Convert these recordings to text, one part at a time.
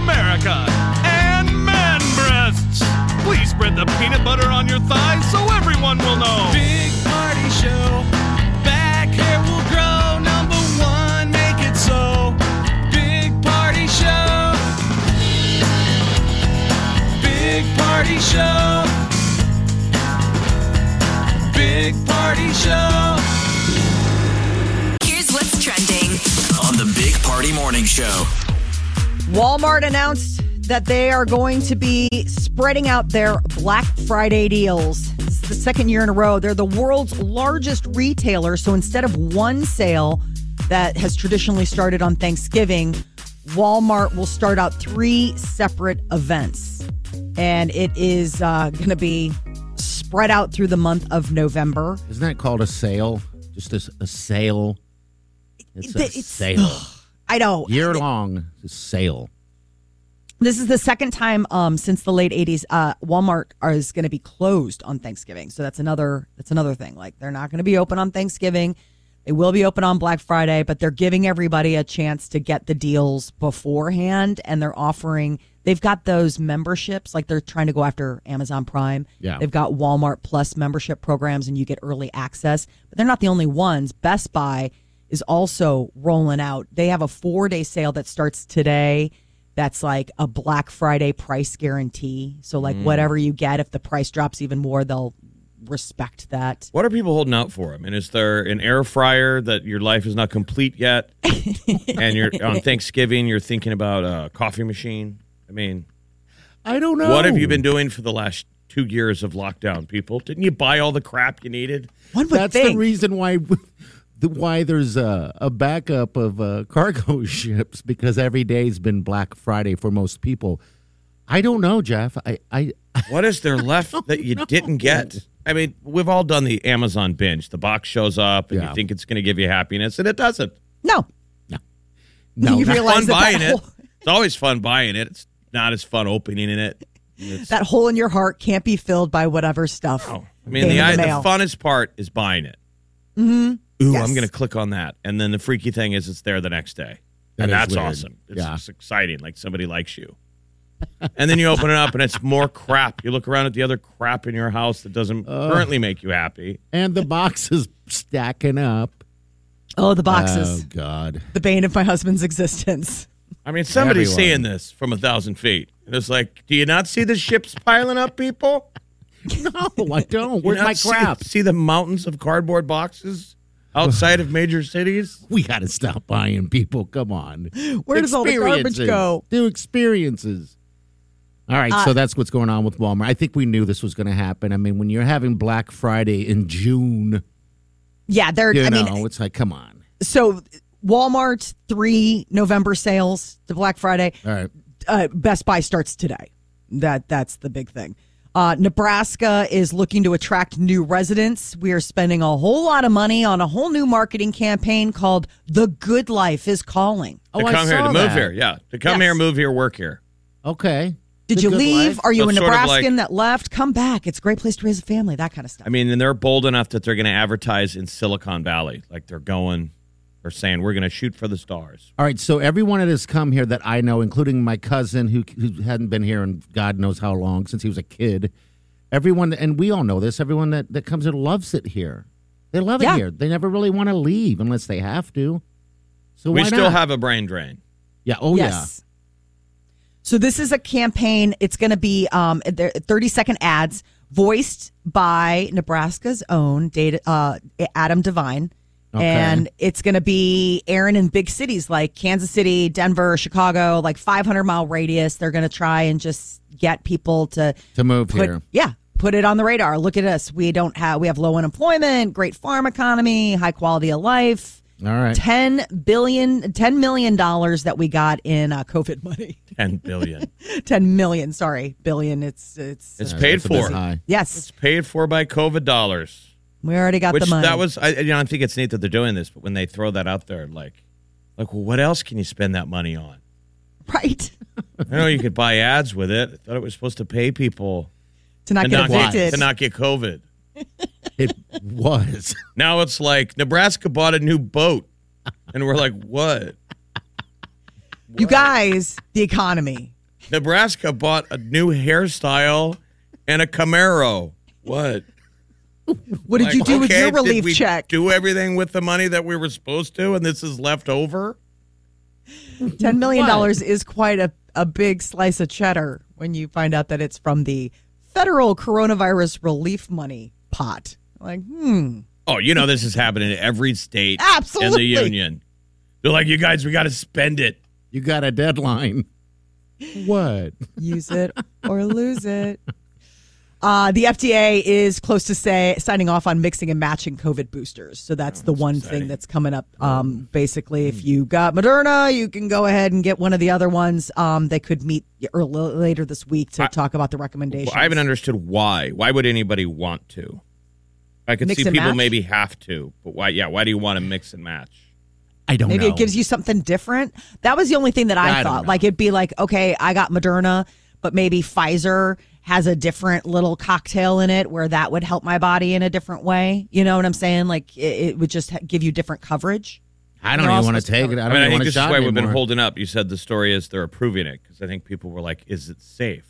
America and man breasts. Please spread the peanut butter on your thighs so everyone will know. Big party show. Back hair will grow. Number one, make it so. Big party show. Big party show. Big party show. Here's what's trending on the Big Party Morning Show. Walmart announced that they are going to be spreading out their Black Friday deals. It's the second year in a row. They're the world's largest retailer. So instead of one sale that has traditionally started on Thanksgiving, Walmart will start out three separate events. And it is going to be spread out through the month of November. Isn't that called a sale? Just a sale? It's a sale. I know. Year-long sale. This is the second time since the late 80s Walmart is going to be closed on Thanksgiving. So that's another thing. Like, they're not going to be open on Thanksgiving. They will be open on Black Friday, but they're giving everybody a chance to get the deals beforehand, and they're offering – they've got those memberships. Like, they're trying to go after Amazon Prime. Yeah. They've got Walmart Plus membership programs, and you get early access. But they're not the only ones. Best Buy – is also rolling out. They have a 4-day sale that starts today that's like a Black Friday price guarantee. So like whatever you get, if the price drops even more, they'll respect that. What are people holding out for? I mean, is there an air fryer that your life is not complete yet? And you're on Thanksgiving, you're thinking about a coffee machine? I mean, I don't know. What have you been doing for the last 2 years of lockdown, people? Didn't you buy all the crap you needed? That's the reason why... Why there's a backup of cargo ships, because every day's been Black Friday for most people. I don't know, Jeff. What is there left that you didn't get? I mean, we've all done the Amazon binge. The box shows up, and you think it's going to give you happiness, and it doesn't. No. You realize it's fun buying it. It's always fun buying it. It's not as fun opening it. That hole in your heart can't be filled by whatever stuff. No. I mean, the funnest part is buying it. Mm-hmm. Ooh, yes. I'm going to click on that. And then the freaky thing is it's there the next day. And that's weird. Awesome. It's exciting. Like, somebody likes you. And then you open it up and it's more crap. You look around at the other crap in your house that doesn't currently make you happy. And the box is stacking up. Oh, the boxes. Oh, God. The bane of my husband's existence. I mean, somebody's seeing this from 1,000 feet. And it's like, do you not see the ships piling up, people? No, I don't. Where's my crap? See the mountains of cardboard boxes? Outside of major cities? We got to stop buying, people. Come on. Where does all the garbage go? New experiences. All right, so that's what's going on with Walmart. I think we knew this was going to happen. I mean, when you're having Black Friday in June. Yeah, it's like, come on. So Walmart, 3 November sales to Black Friday. All right. Best Buy starts today. That's the big thing. Nebraska is looking to attract new residents. We are spending a whole lot of money on a whole new marketing campaign called The Good Life is Calling. Oh, I saw that. To come here, move here, work here. Okay. Did you leave? Life? Are you a Nebraskan that left? Come back. It's a great place to raise a family, that kind of stuff. I mean, and they're bold enough that they're going to advertise in Silicon Valley. Like, they're saying, we're going to shoot for the stars. All right, so everyone that has come here that I know, including my cousin who hadn't been here in God knows how long, since he was a kid, everyone, and we all know this, everyone that comes here loves it here. They love it here. They never really want to leave unless they have to. So we still have a brain drain. Yeah, So this is a campaign. It's going to be 30-second ads voiced by Nebraska's own Adam Devine. Okay. And it's going to be airing in big cities like Kansas City, Denver, Chicago, like 500-mile radius. They're going to try and just get people to move here. Yeah. Put it on the radar. Look at us. We have low unemployment, great farm economy, high quality of life. All right. $10 million that we got in COVID money. 10 billion. 10 million. Sorry, billion. It's paid for. High. Yes, it's paid for by COVID dollars. We already got the money. That was. I think it's neat that they're doing this, but when they throw that out there, well, what else can you spend that money on? Right. I know you could buy ads with it. I thought it was supposed to pay people. To not get COVID. It was. Now it's like Nebraska bought a new boat. And we're like, what? You guys, the economy. Nebraska bought a new hairstyle and a Camaro. What? What did you do with your relief check? Do everything with the money that we were supposed to, and this is left over? $10 million is quite a big slice of cheddar when you find out that it's from the federal coronavirus relief money pot. Oh, you know this is happening in every state. Absolutely. In the union. They're like, you guys, we got to spend it. You got a deadline. What? Use it or lose it. The FDA is close to signing off on mixing and matching COVID boosters. So that's the one thing that's coming up. Basically, if you got Moderna, you can go ahead and get one of the other ones. They could meet later this week to talk about the recommendations. I haven't understood why. Why would anybody want to? I could see people maybe have to, but why? Yeah, why do you want to mix and match? I don't know. Maybe it gives you something different. That was the only thing that I thought. Like, it'd be like, okay, I got Moderna, but maybe Pfizer has a different little cocktail in it where that would help my body in a different way. You know what I'm saying? Like, it would just give you different coverage. I don't even want to take it. I think this is why we've been holding up. You said the story is they're approving it because I think people were like, is it safe?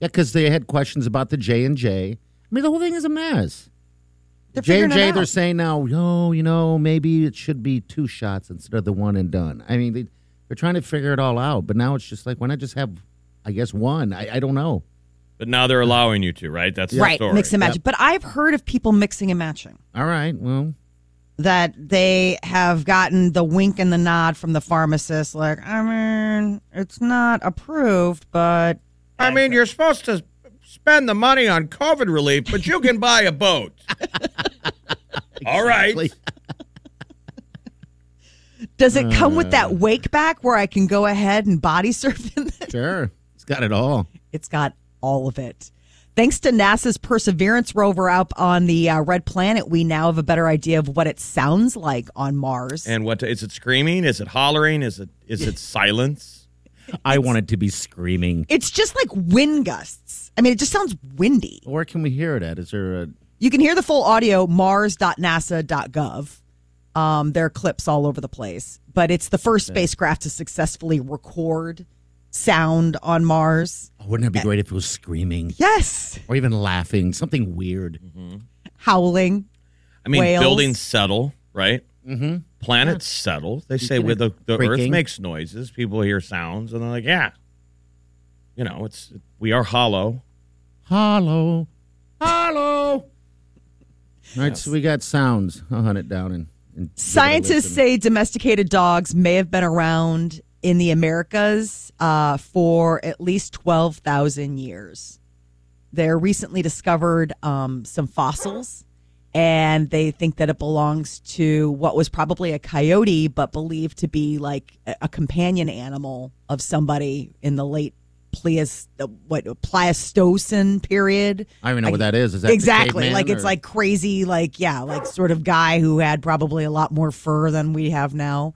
Yeah, because they had questions about the J and J. I mean, the whole thing is a mess. J and J, they're saying now, maybe it should be 2 shots instead of the one and done. I mean, they're trying to figure it all out, but now it's just like, why not just have, I guess, one? I don't know. But now they're allowing you to, right? That's the story. Right, mix and match. Yep. But I've heard of people mixing and matching. All right, well. That they have gotten the wink and the nod from the pharmacist, like, I mean, it's not approved, but... I mean, you're supposed to spend the money on COVID relief, but you can buy a boat. All right. Does it come with that wake back where I can go ahead and body surf in it? Sure. It's got it all. It's got all of it. Thanks to NASA's Perseverance rover up on the red planet, we now have a better idea of what it sounds like on Mars. And what is it? Screaming? Is it hollering? Is it silence? I want it to be screaming. It's just like wind gusts. I mean, it just sounds windy. Where can we hear it at? Is there a... You can hear the full audio, mars.nasa.gov. There are clips all over the place. But it's the first spacecraft to successfully record sound on Mars. Oh, wouldn't that be great if it was screaming? Yes. Or even laughing. Something weird. Mm-hmm. Howling. I mean, whales. Buildings settle, right? Mm-hmm. Planets settle. They say with the Earth makes noises. People hear sounds, and they're like, yeah. You know, we are hollow. Hollow. Hollow. All right, so we got sounds. I'll hunt it down. And scientists say domesticated dogs may have been around in the Americas for at least 12,000 years. They're recently discovered some fossils, and they think that it belongs to what was probably a coyote, but believed to be like a companion animal of somebody in the late Pleistocene period. I don't even know what that is. Is that exactly like it's like crazy, like sort of guy who had probably a lot more fur than we have now.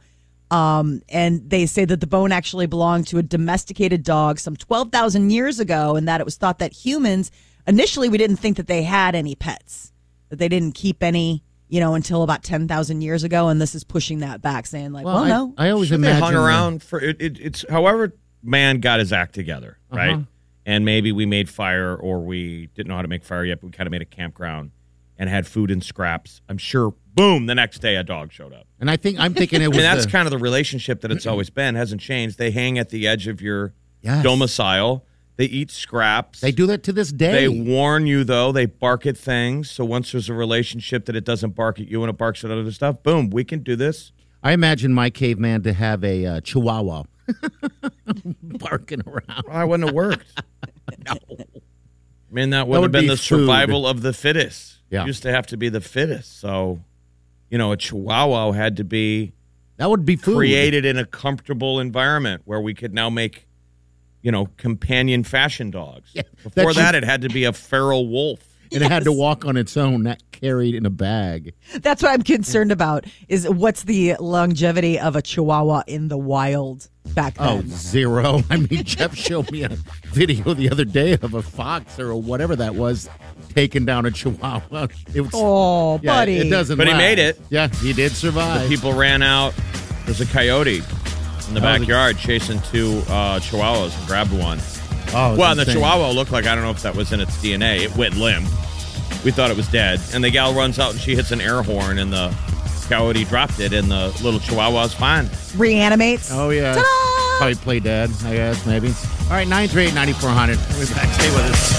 And they say that the bone actually belonged to a domesticated dog some 12,000 years ago, and that it was thought that humans initially we didn't think that they had any pets, that they didn't keep any, until about 10,000 years ago, and this is pushing that back, saying like, no, I always imagine they hung around for it's however. Man got his act together, right? Uh-huh. And maybe we made fire, or we didn't know how to make fire yet, but we kind of made a campground and had food and scraps. I'm sure, boom, the next day a dog showed up. And I'm thinking it was... I mean, that's kind of the relationship that it's always been, hasn't changed. They hang at the edge of your domicile. They eat scraps. They do that to this day. They warn you, though. They bark at things. So once there's a relationship that it doesn't bark at you and it barks at other stuff, boom, we can do this. I imagine my caveman to have a chihuahua barking around. Well, I wouldn't have worked. No. I mean, that would have been the survival of the fittest. Yeah. It used to have to be the fittest. So, you know, a chihuahua had to be created in a comfortable environment where we could now make, you know, companion fashion dogs. Yeah, before that, it had to be a feral wolf. And yes. It had to walk on its own, not carried in a bag. That's what I'm concerned about, is what's the longevity of a chihuahua in the wild back then? Oh, zero. I mean, Jeff showed me a video the other day of a fox or whatever that was taking down a chihuahua. It was, buddy. It doesn't matter. But he made it. Yeah, he did survive. The people ran out. There's a coyote in the backyard chasing two chihuahuas and grabbed one. Oh, well, and the chihuahua looked like, I don't know if that was in its DNA. It went limp. We thought it was dead. And the gal runs out and she hits an air horn and the coyote dropped it and the little chihuahua's fine. Reanimates. Oh, yeah. Ta-da! Probably play dead, I guess, maybe. All right, 938-9400. We'll be back. Stay with us.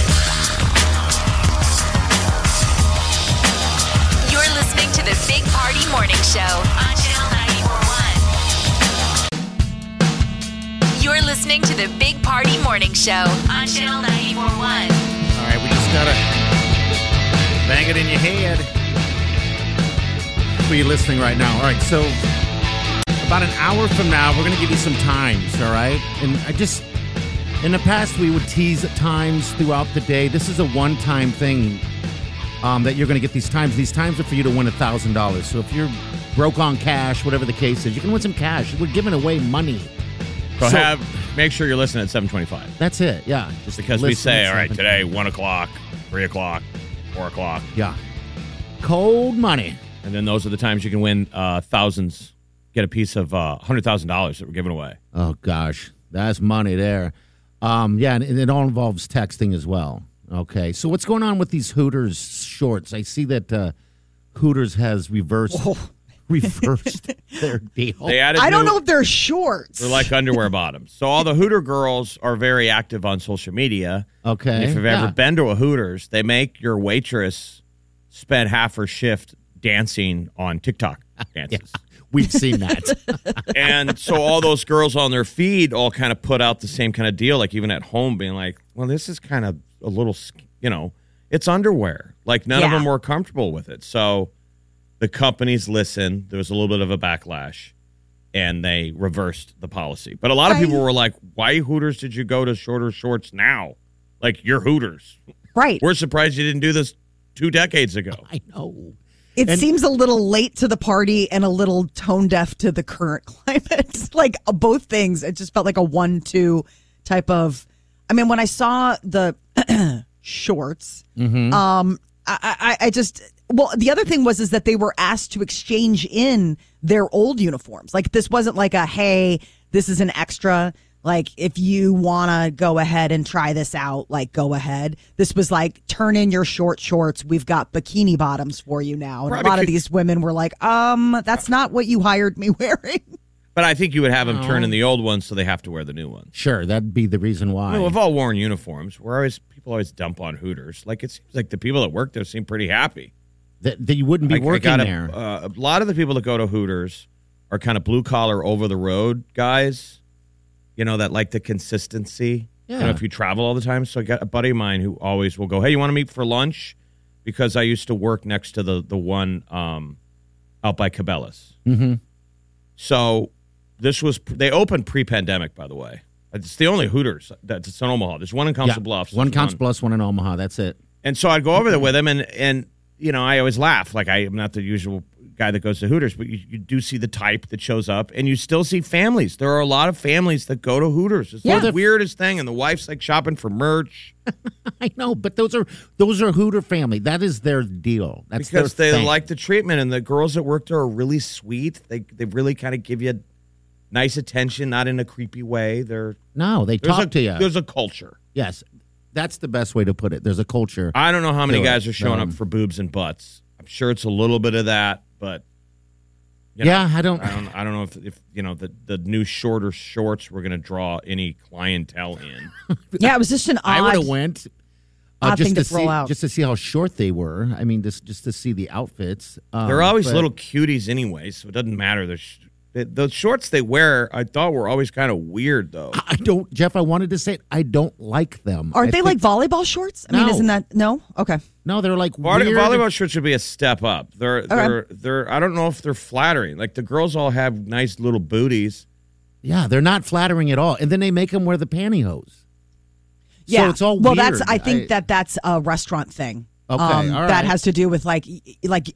You're listening to the Big Party Morning Show on Channel 94.1. You're listening to the Big Party Morning Show on Channel 94.1. All right, we just gotta bang it in your head for you listening right now. All right, so about an hour from now, we're gonna give you some times, all right? And I just, in the past, we would tease times throughout the day. This is a one-time thing that you're gonna get these times. These times are for you to win $1,000. So if you're broke on cash, whatever the case is, you can win some cash. We're giving away money. Make sure you're listening at 7:25. That's it, yeah. Just because we say, all right, today, 1 o'clock, 3 o'clock, 4 o'clock. Yeah. Cold money. And then those are the times you can win thousands, get a piece of $100,000 that we're giving away. Oh, gosh. That's money there. Yeah, and it all involves texting as well. Okay, so what's going on with these Hooters shorts? I see that Hooters has reversed their deal. I don't know if they're shorts. They're like underwear bottoms. So all the Hooter girls are very active on social media. Okay. And if you've ever been to a Hooters, they make your waitress spend half her shift dancing on TikTok dances. Yeah, we've seen that. And so all those girls on their feed all kind of put out the same kind of deal, like even at home being like, well, this is kind of a little, you know, it's underwear. Like none of them were comfortable with it. So the companies listened. There was a little bit of a backlash, and they reversed the policy. But a lot of people were like, why, Hooters, did you go to shorter shorts now? Like, you're Hooters. Right. We're surprised you didn't do this 2 decades ago. I know. It seems a little late to the party and a little tone deaf to the current climate. Like, both things. It just felt like a 1-2 type of. I mean, when I saw the shorts, I just. Well, the other thing was that they were asked to exchange in their old uniforms. Like, this wasn't like a, hey, this is an extra. Like, if you want to go ahead and try this out, like, go ahead. This was like, turn in your short shorts. We've got bikini bottoms for you now. And a lot of these women were like, that's not what you hired me wearing. But I think you would have them turn in the old ones so they have to wear the new ones. Sure, that'd be the reason why. Well, we've all worn uniforms. People always dump on Hooters. Like, it seems like the people that work there seem pretty happy. That you wouldn't be working there. A lot of the people that go to Hooters are kind of blue-collar, over-the-road guys, you know, that like the consistency. Yeah. You know, if you travel all the time. So I got a buddy of mine who always will go, hey, you want to meet for lunch? Because I used to work next to the one out by Cabela's. Mm-hmm. So they opened pre-pandemic, by the way. It's the only Hooters that's in Omaha. There's one in Council Bluffs. One in Council Bluffs, one in Omaha. That's it. And so I'd go over there with him and you know, I always laugh. Like, I'm not the usual guy that goes to Hooters, but you do see the type that shows up, and you still see families. There are a lot of families that go to Hooters. It's the weirdest thing, and the wife's, like, shopping for merch. I know, but those are Hooter family. That is their deal. That's because they like the treatment, and the girls that work there are really sweet. They really kind of give you nice attention, not in a creepy way. They talk to you. There's a culture. Yes. That's the best way to put it. There's a culture. I don't know how many guys are showing up for boobs and butts. I'm sure it's a little bit of that, but You know, yeah, I don't know if you know the new shorter shorts were going to draw any clientele in. Yeah, it was just an odd. I would have went just to see how short they were. I mean, just to see the outfits. They're always little cuties anyway, so it doesn't matter. The shorts they wear, I thought, were always kind of weird, though. I don't, Jeff. I wanted to say it, I don't like them. Aren't they like volleyball shorts? I mean, isn't that no? Okay, no, they're like weird. Volleyball shorts should be a step up. They're. I don't know if they're flattering. Like the girls all have nice little booties. Yeah, they're not flattering at all. And then they make them wear the pantyhose. Yeah, so it's all weird. Well, I think that's a restaurant thing. Okay, all right. That has to do with like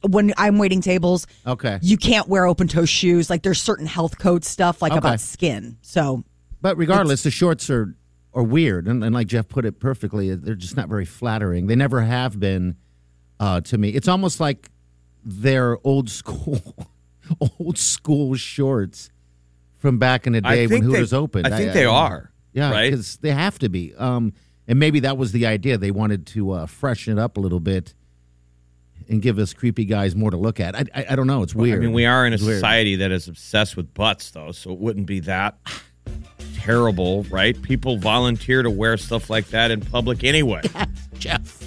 when I'm waiting tables. Okay, you can't wear open toe shoes. Like there's certain health code stuff about skin. So, but regardless, the shorts are weird, and like Jeff put it perfectly, they're just not very flattering. They never have been to me. It's almost like they're old school shorts from back in the day when Hooters opened. I think they are. Yeah, because they have to be. And maybe that was the idea. They wanted to freshen it up a little bit and give us creepy guys more to look at. I don't know. It's weird. I mean, we are in a society that is obsessed with butts, though, so it wouldn't be that terrible, right? People volunteer to wear stuff like that in public anyway. Yeah, Jeff.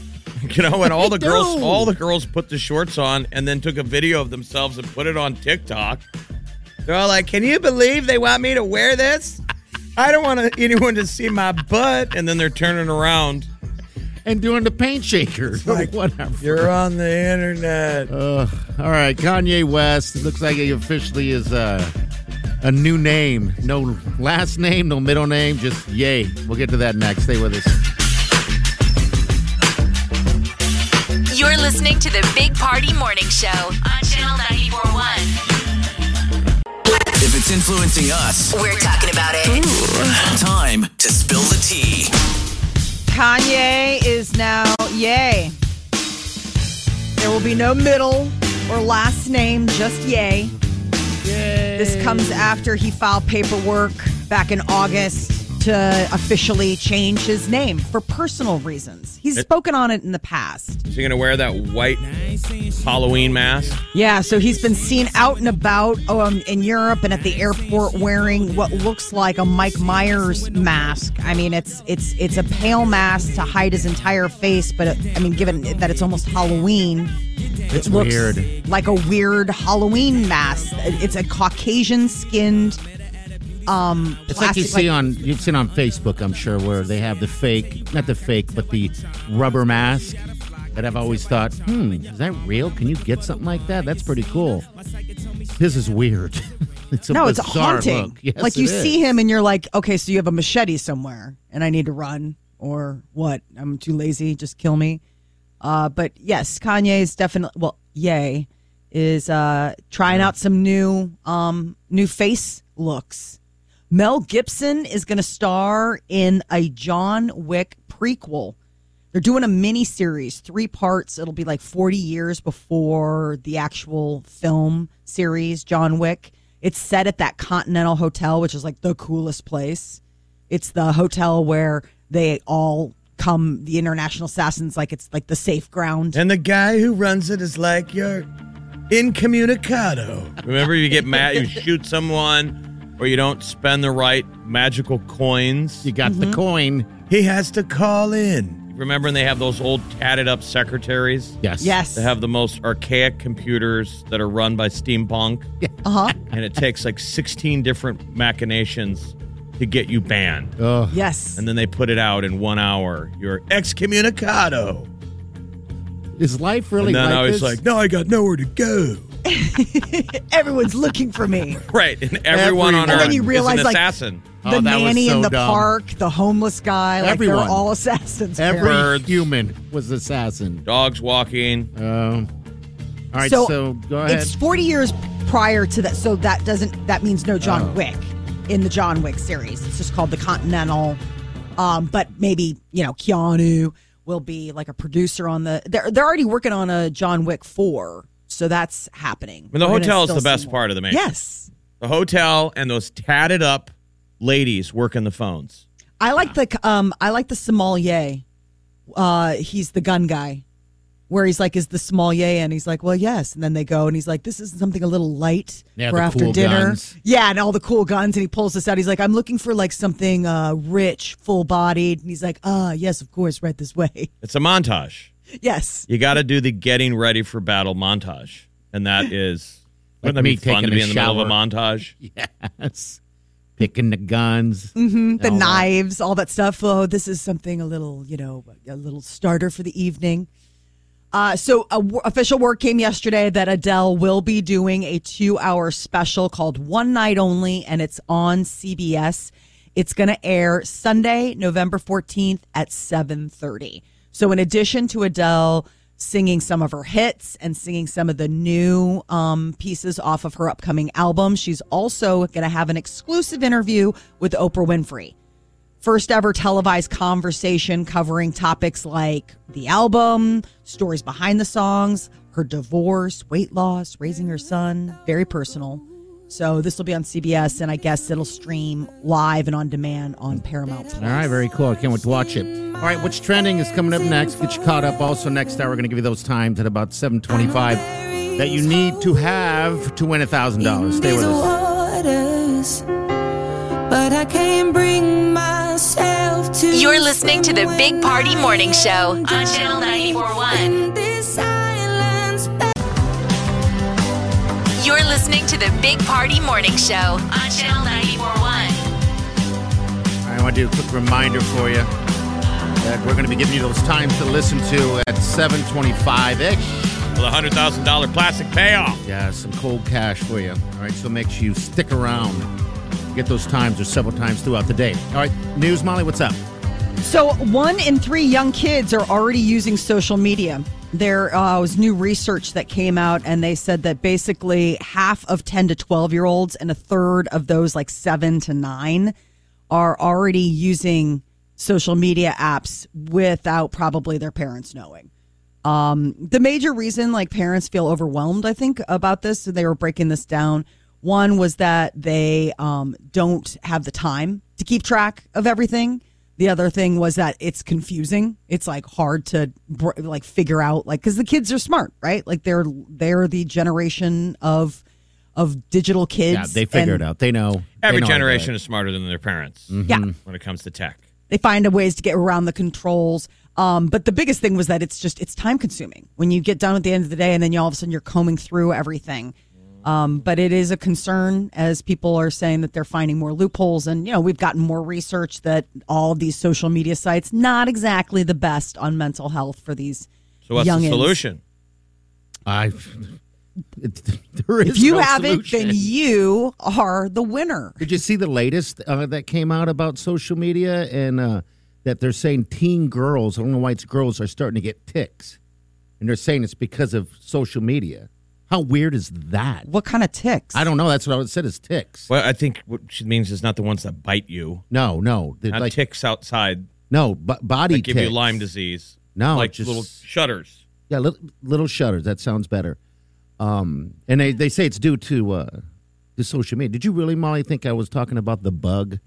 You know, and all the girls put the shorts on and then took a video of themselves and put it on TikTok. They're all like, "Can you believe they want me to wear this? I don't want anyone to see my butt," and then they're turning around and doing the paint shaker. Like, whatever. You're on the internet. All right, Kanye West. It looks like he officially is a new name. No last name, no middle name, just Ye. We'll get to that next. Stay with us. You're listening to the Big Party Morning Show on Channel 94.1. If it's influencing us, we're talking about it. Ooh. Time to spill the tea. Kanye is now Ye. There will be no middle or last name, just Ye. Yay. This comes after he filed paperwork back in August to officially change his name for personal reasons. He's spoken on it in the past. Is he going to wear that white Halloween mask? Yeah, so he's been seen out and about in Europe and at the airport wearing what looks like a Mike Myers mask. I mean, it's a pale mask to hide his entire face, but I mean, given that it's almost Halloween, it looks weird. Like a weird Halloween mask. It's a Caucasian skinned it's plastic, like you've seen on Facebook, I'm sure, where they have the fake, not the fake, but the rubber mask. That I've always thought, is that real? Can you get something like that? That's pretty cool. This is weird. It's haunting. Yes, like you see him and you're like, okay, so you have a machete somewhere and I need to run or what? I'm too lazy. Just kill me. But yes, Kanye is definitely, Ye is trying out some new face looks. Mel Gibson is going to star in a John Wick prequel. They're doing a mini-series, 3 parts. It'll be like 40 years before the actual film series, John Wick. It's set at that Continental Hotel, which is like the coolest place. It's the hotel where they all come, the international assassins, like it's like the safe ground. And the guy who runs it is like your incommunicado. Remember, you get mad, you shoot someone, or you don't spend the right magical coins. You got the coin. He has to call in. Remember when they have those old tatted up secretaries? Yes. Yes. They have the most archaic computers that are run by steampunk. Uh-huh. And it takes like 16 different machinations to get you banned. Oh. Yes. And then they put it out in 1 hour. You're excommunicado. Is life really like this? And then I was like, no, I got nowhere to go. Everyone's looking for me. Right. And everyone on Earth then you realize, is an assassin. The nanny in the park, the homeless guy, like they're all assassins. Every human was an assassin. Dogs walking. All right, so go ahead. It's 40 years prior to that, so that means no John Wick in the John Wick series. It's just called the Continental. But maybe, Keanu will be like a producer on they're already working on a John Wick 4, so that's happening. I mean, the hotel is the best part of the mansion. Yes. The hotel and those tatted up ladies working the phones. I like the sommelier. He's the gun guy. where he's like, is the small Ye? And he's like, well, yes. And then they go, and he's like, this is something a little light for after cool dinner. Guns. Yeah, and all the cool guns. And he pulls this out. He's like, I'm looking for like something rich, full-bodied. And he's like, yes, of course, right this way. It's a montage. Yes. You got to do the getting ready for battle montage. And that is, wouldn't that be fun to be in the middle of a montage? Yes. Picking the guns, the knives, all that stuff. Oh, this is something a little, you know, a little starter for the evening. Official word came yesterday that Adele will be doing a 2-hour special called One Night Only, and it's on CBS. It's going to air Sunday, November 14th at 7:30. So in addition to Adele singing some of her hits and singing some of the new pieces off of her upcoming album, she's also going to have an exclusive interview with Oprah Winfrey. First ever televised conversation covering topics like the album, stories behind the songs, her divorce, weight loss, raising her son. Very personal. So this will be on CBS, and I guess it'll stream live and on demand on Paramount Plus. All right, very cool. I can't wait to watch it. All right, what's trending is coming up next. Get you caught up. Also next hour, we're going to give you those times at about 7:25 that you need to have to win $1,000. Stay with us. But I can't bring myself to. You're listening to the Big Party Morning Show on Channel 94.1. You're listening to the Big Party Morning Show on Channel 94.1. I want to do a quick reminder for you that we're going to be giving you those times to listen to at 7:25-ish. With a $100,000 plastic payoff. Yeah, some cold cash for you. All right, so make sure you stick around. Get those times or several times throughout the day. All right, news, Molly, what's up? So 1 in 3 young kids are already using social media. There was new research that came out, and they said that basically half of 10 to 12-year-olds and a third of those like 7 to 9 are already using social media apps without probably their parents knowing. The major reason like parents feel overwhelmed, I think, about this, so they were breaking this down. One was that they don't have the time to keep track of everything. The other thing was that it's confusing. It's like hard to like figure out, like, because the kids are smart, right? Like they're the generation of digital kids. Yeah, they figure it out. They know. Every generation is smarter than their parents. Mm-hmm. Yeah, when it comes to tech, they find ways to get around the controls. But the biggest thing was that it's time consuming. When you get done at the end of the day, and then you all of a sudden you're combing through everything. But it is a concern, as people are saying that they're finding more loopholes. And, you know, we've gotten more research that all of these social media sites, not exactly the best on mental health for these youngins. So what's the solution? If you haven't, then you are the winner. Did you see the latest that came out about social media and that they're saying teen girls, I don't know why it's girls, are starting to get tics. And they're saying it's because of social media. How weird is that? What kind of ticks? I don't know. That's what I would said is ticks. Well, I think what she means is not the ones that bite you. No. Not like, ticks outside. No, body ticks. That give you Lyme disease. No. Like just, little shudders. Yeah, little shudders. That sounds better. And they say it's due to social media. Did you really, Molly, think I was talking about the bug?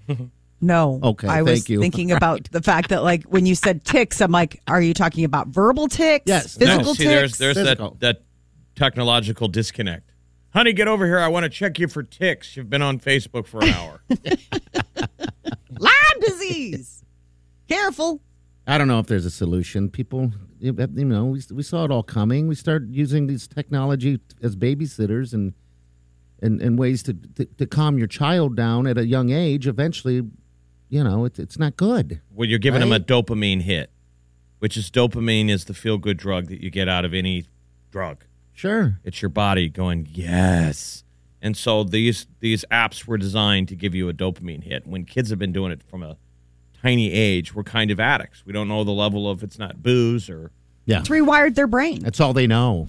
No. Okay, I was thinking about the fact that, like, when you said ticks, I'm like, are you talking about verbal ticks? Yes. Physical ticks? There's that technological disconnect. Honey, get over here. I want to check you for ticks. You've been on Facebook for an hour. Lyme disease. Careful. I don't know if there's a solution. People, you know, we saw it all coming. We started using these technology as babysitters and ways to calm your child down at a young age. Eventually, you know, it's not good. Well, you're giving them a dopamine hit, which is dopamine is the feel-good drug that you get out of any drug. Sure. It's your body going, yes. And so these apps were designed to give you a dopamine hit. When kids have been doing it from a tiny age, we're kind of addicts. We don't know the level of it's not booze or... Yeah. It's rewired their brain. That's all they know.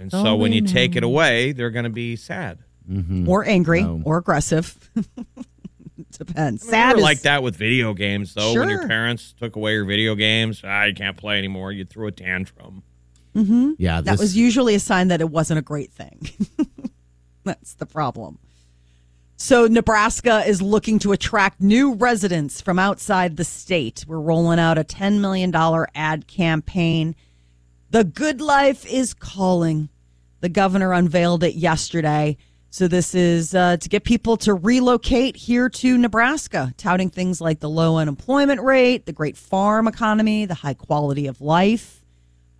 And so when you take it away, they're going to be sad. Mm-hmm. Or angry or aggressive. Depends. I mean, sad is... like that with video games, though. Sure. When your parents took away your video games, you can't play anymore. You threw a tantrum. Mm-hmm. Yeah, that was usually a sign that it wasn't a great thing. That's the problem. So Nebraska is looking to attract new residents from outside the state. We're rolling out a $10 million ad campaign. The Good Life is Calling. The governor unveiled it yesterday. So this is to get people to relocate here to Nebraska, touting things like the low unemployment rate, the great farm economy, the high quality of life.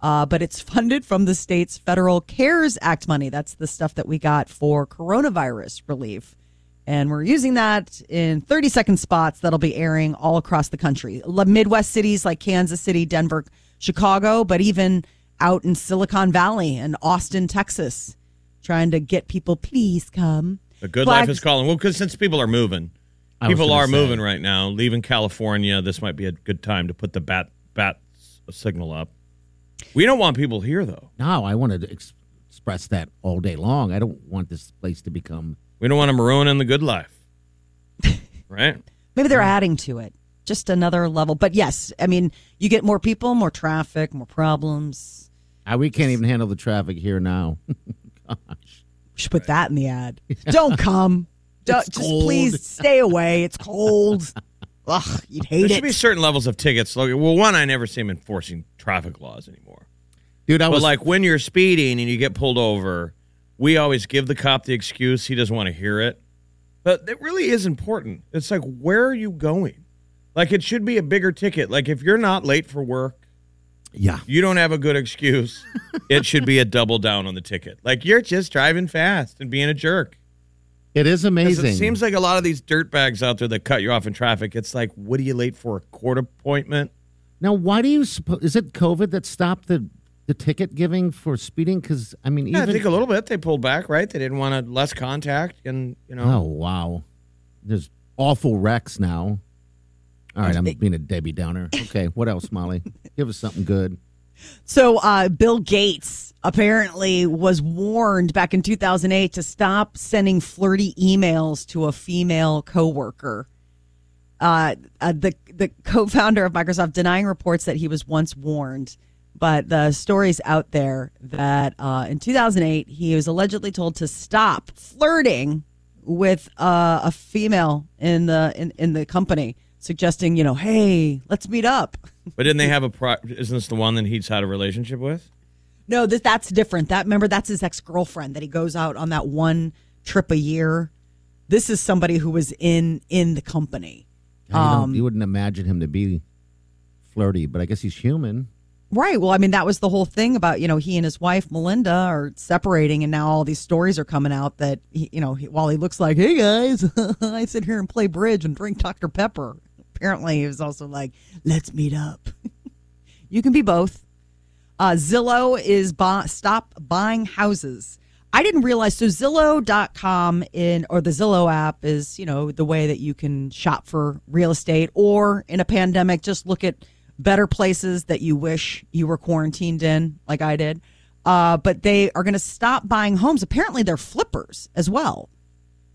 But it's funded from the state's federal CARES Act money. That's the stuff that we got for coronavirus relief. And we're using that in 30-second spots that'll be airing all across the country. Midwest cities like Kansas City, Denver, Chicago, but even out in Silicon Valley and Austin, Texas, trying to get people, please come. The Good Life is Calling. Well, because since people are moving, people are moving right now, leaving California, this might be a good time to put the bat signal up. We don't want people here, though. No, I want to express that all day long. I don't want this place to become... We don't want them ruining the good life, right? Maybe they're adding to it. Just another level. But yes, I mean, you get more people, more traffic, more problems. We can't even handle the traffic here now. Gosh. We should put that in the ad. Don't come. Just please stay away. It's cold. Ugh, you'd hate it. There should be certain levels of tickets. Well, one, I never see them enforcing traffic laws anymore. Dude, I was like, when you're speeding and you get pulled over, we always give the cop the excuse he doesn't want to hear it. But it really is important. It's like, where are you going? Like, it should be a bigger ticket. Like, if you're not late for work, you don't have a good excuse. It should be a double down on the ticket. Like, you're just driving fast and being a jerk. It is amazing. It seems like a lot of these dirtbags out there that cut you off in traffic, it's like, what are you late for, a court appointment? Now, why do you suppose, is it COVID that stopped the ticket giving for speeding? Because, I mean, I think a little bit they pulled back, right? They didn't want less contact and, you know. Oh, wow. There's awful wrecks now. All right, I'm being a Debbie Downer. Okay, what else, Molly? Give us something good. So Bill Gates apparently was warned back in 2008 to stop sending flirty emails to a female coworker. The co-founder of Microsoft denying reports that he was once warned. But the story's out there that in 2008, he was allegedly told to stop flirting with a female in the company. Suggesting, you know, hey, let's meet up. But didn't they have isn't this the one that he's had a relationship with? No, that's different. Remember, that's his ex-girlfriend that he goes out on that one trip a year. This is somebody who was in the company. You wouldn't imagine him to be flirty, but I guess he's human. Right. Well, I mean, that was the whole thing about, you know, he and his wife, Melinda, are separating. And now all these stories are coming out that, while he looks like, hey, guys, I sit here and play bridge and drink Dr. Pepper. Apparently, he was also like, let's meet up. You can be both. Zillow is stop buying houses. I didn't realize. So Zillow.com or the Zillow app is, you know, the way that you can shop for real estate, or in a pandemic, just look at better places that you wish you were quarantined in, like I did. But they are going to stop buying homes. Apparently, they're flippers as well.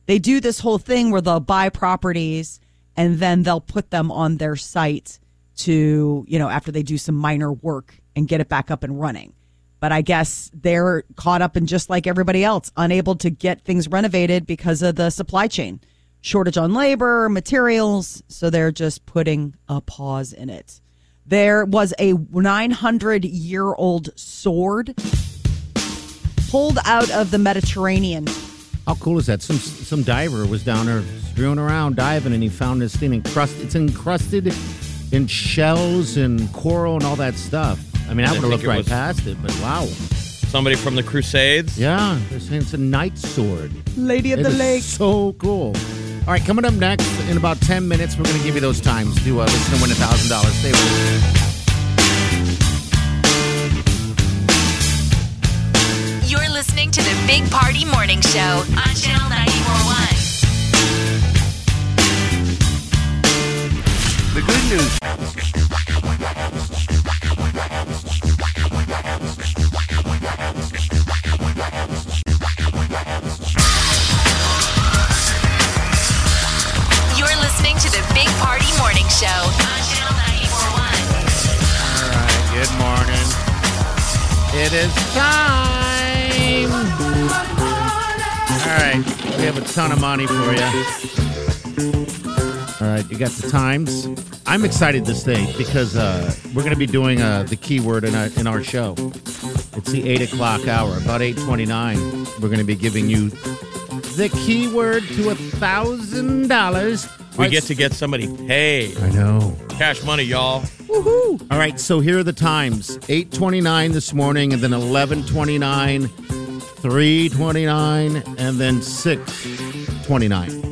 They do this whole thing where they'll buy properties and then they'll put them on their site to, you know, after they do some minor work and get it back up and running. But I guess they're caught up in, just like everybody else, unable to get things renovated because of the supply chain shortage on labor, materials. So they're just putting a pause in it. There was a 900-year-old sword pulled out of the Mediterranean. How cool is that? Some diver was down there screwing around, diving, and he found this thing encrusted. It's encrusted in shells and coral and all that stuff. I mean, I would have looked right past it, but wow. Somebody from the Crusades? Yeah, they're saying it's a knight's sword. Lady of the Lake. So cool. All right, coming up next, in about 10 minutes, we're going to give you those times to listen and win $1,000. Stay with us. You're listening to the Big Party Morning Show on Channel 94.1. The good news. Big Party Morning Show on Channel 94.1. All right, good morning. It is time. All right, we have a ton of money for you. All right, you got the times. I'm excited this day because we're going to be doing the keyword in our show. It's the 8 o'clock hour, about 8:29. We're going to be giving you the keyword to $1,000. We get somebody paid. I know. Cash money, y'all. Woohoo! All right, so here are the times. 8:29 this morning, and then 11:29, 3:29, and then 6:29.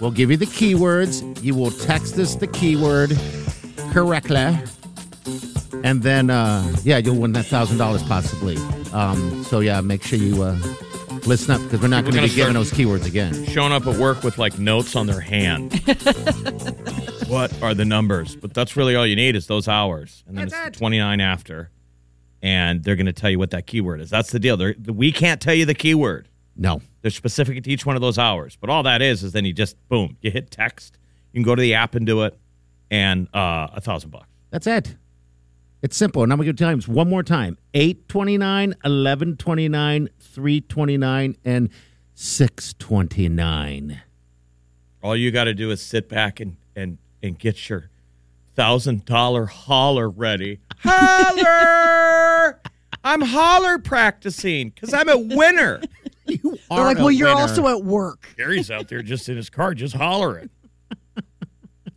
We'll give you the keywords. You will text us the keyword correctly. And then, you'll win that $1,000 possibly. Make sure you listen up because we're not going to be giving those keywords again. Showing up at work with, notes on their hand. What are the numbers? But that's really all you need is those hours. And then it's 29 after. And they're going to tell you what that keyword is. That's the deal. We can't tell you the keyword. No. They're specific to each one of those hours. But all that is then you just, boom, you hit text. You can go to the app and do it. And $1,000. That's it. It's simple. And I'm going to tell you one more time. 8:29, 11:29, 3:29, and 6:29. All you got to do is sit back and get your $1,000 holler ready. Holler! I'm holler practicing because I'm a winner. You are you're also at work. Gary's out there just in his car, just hollering.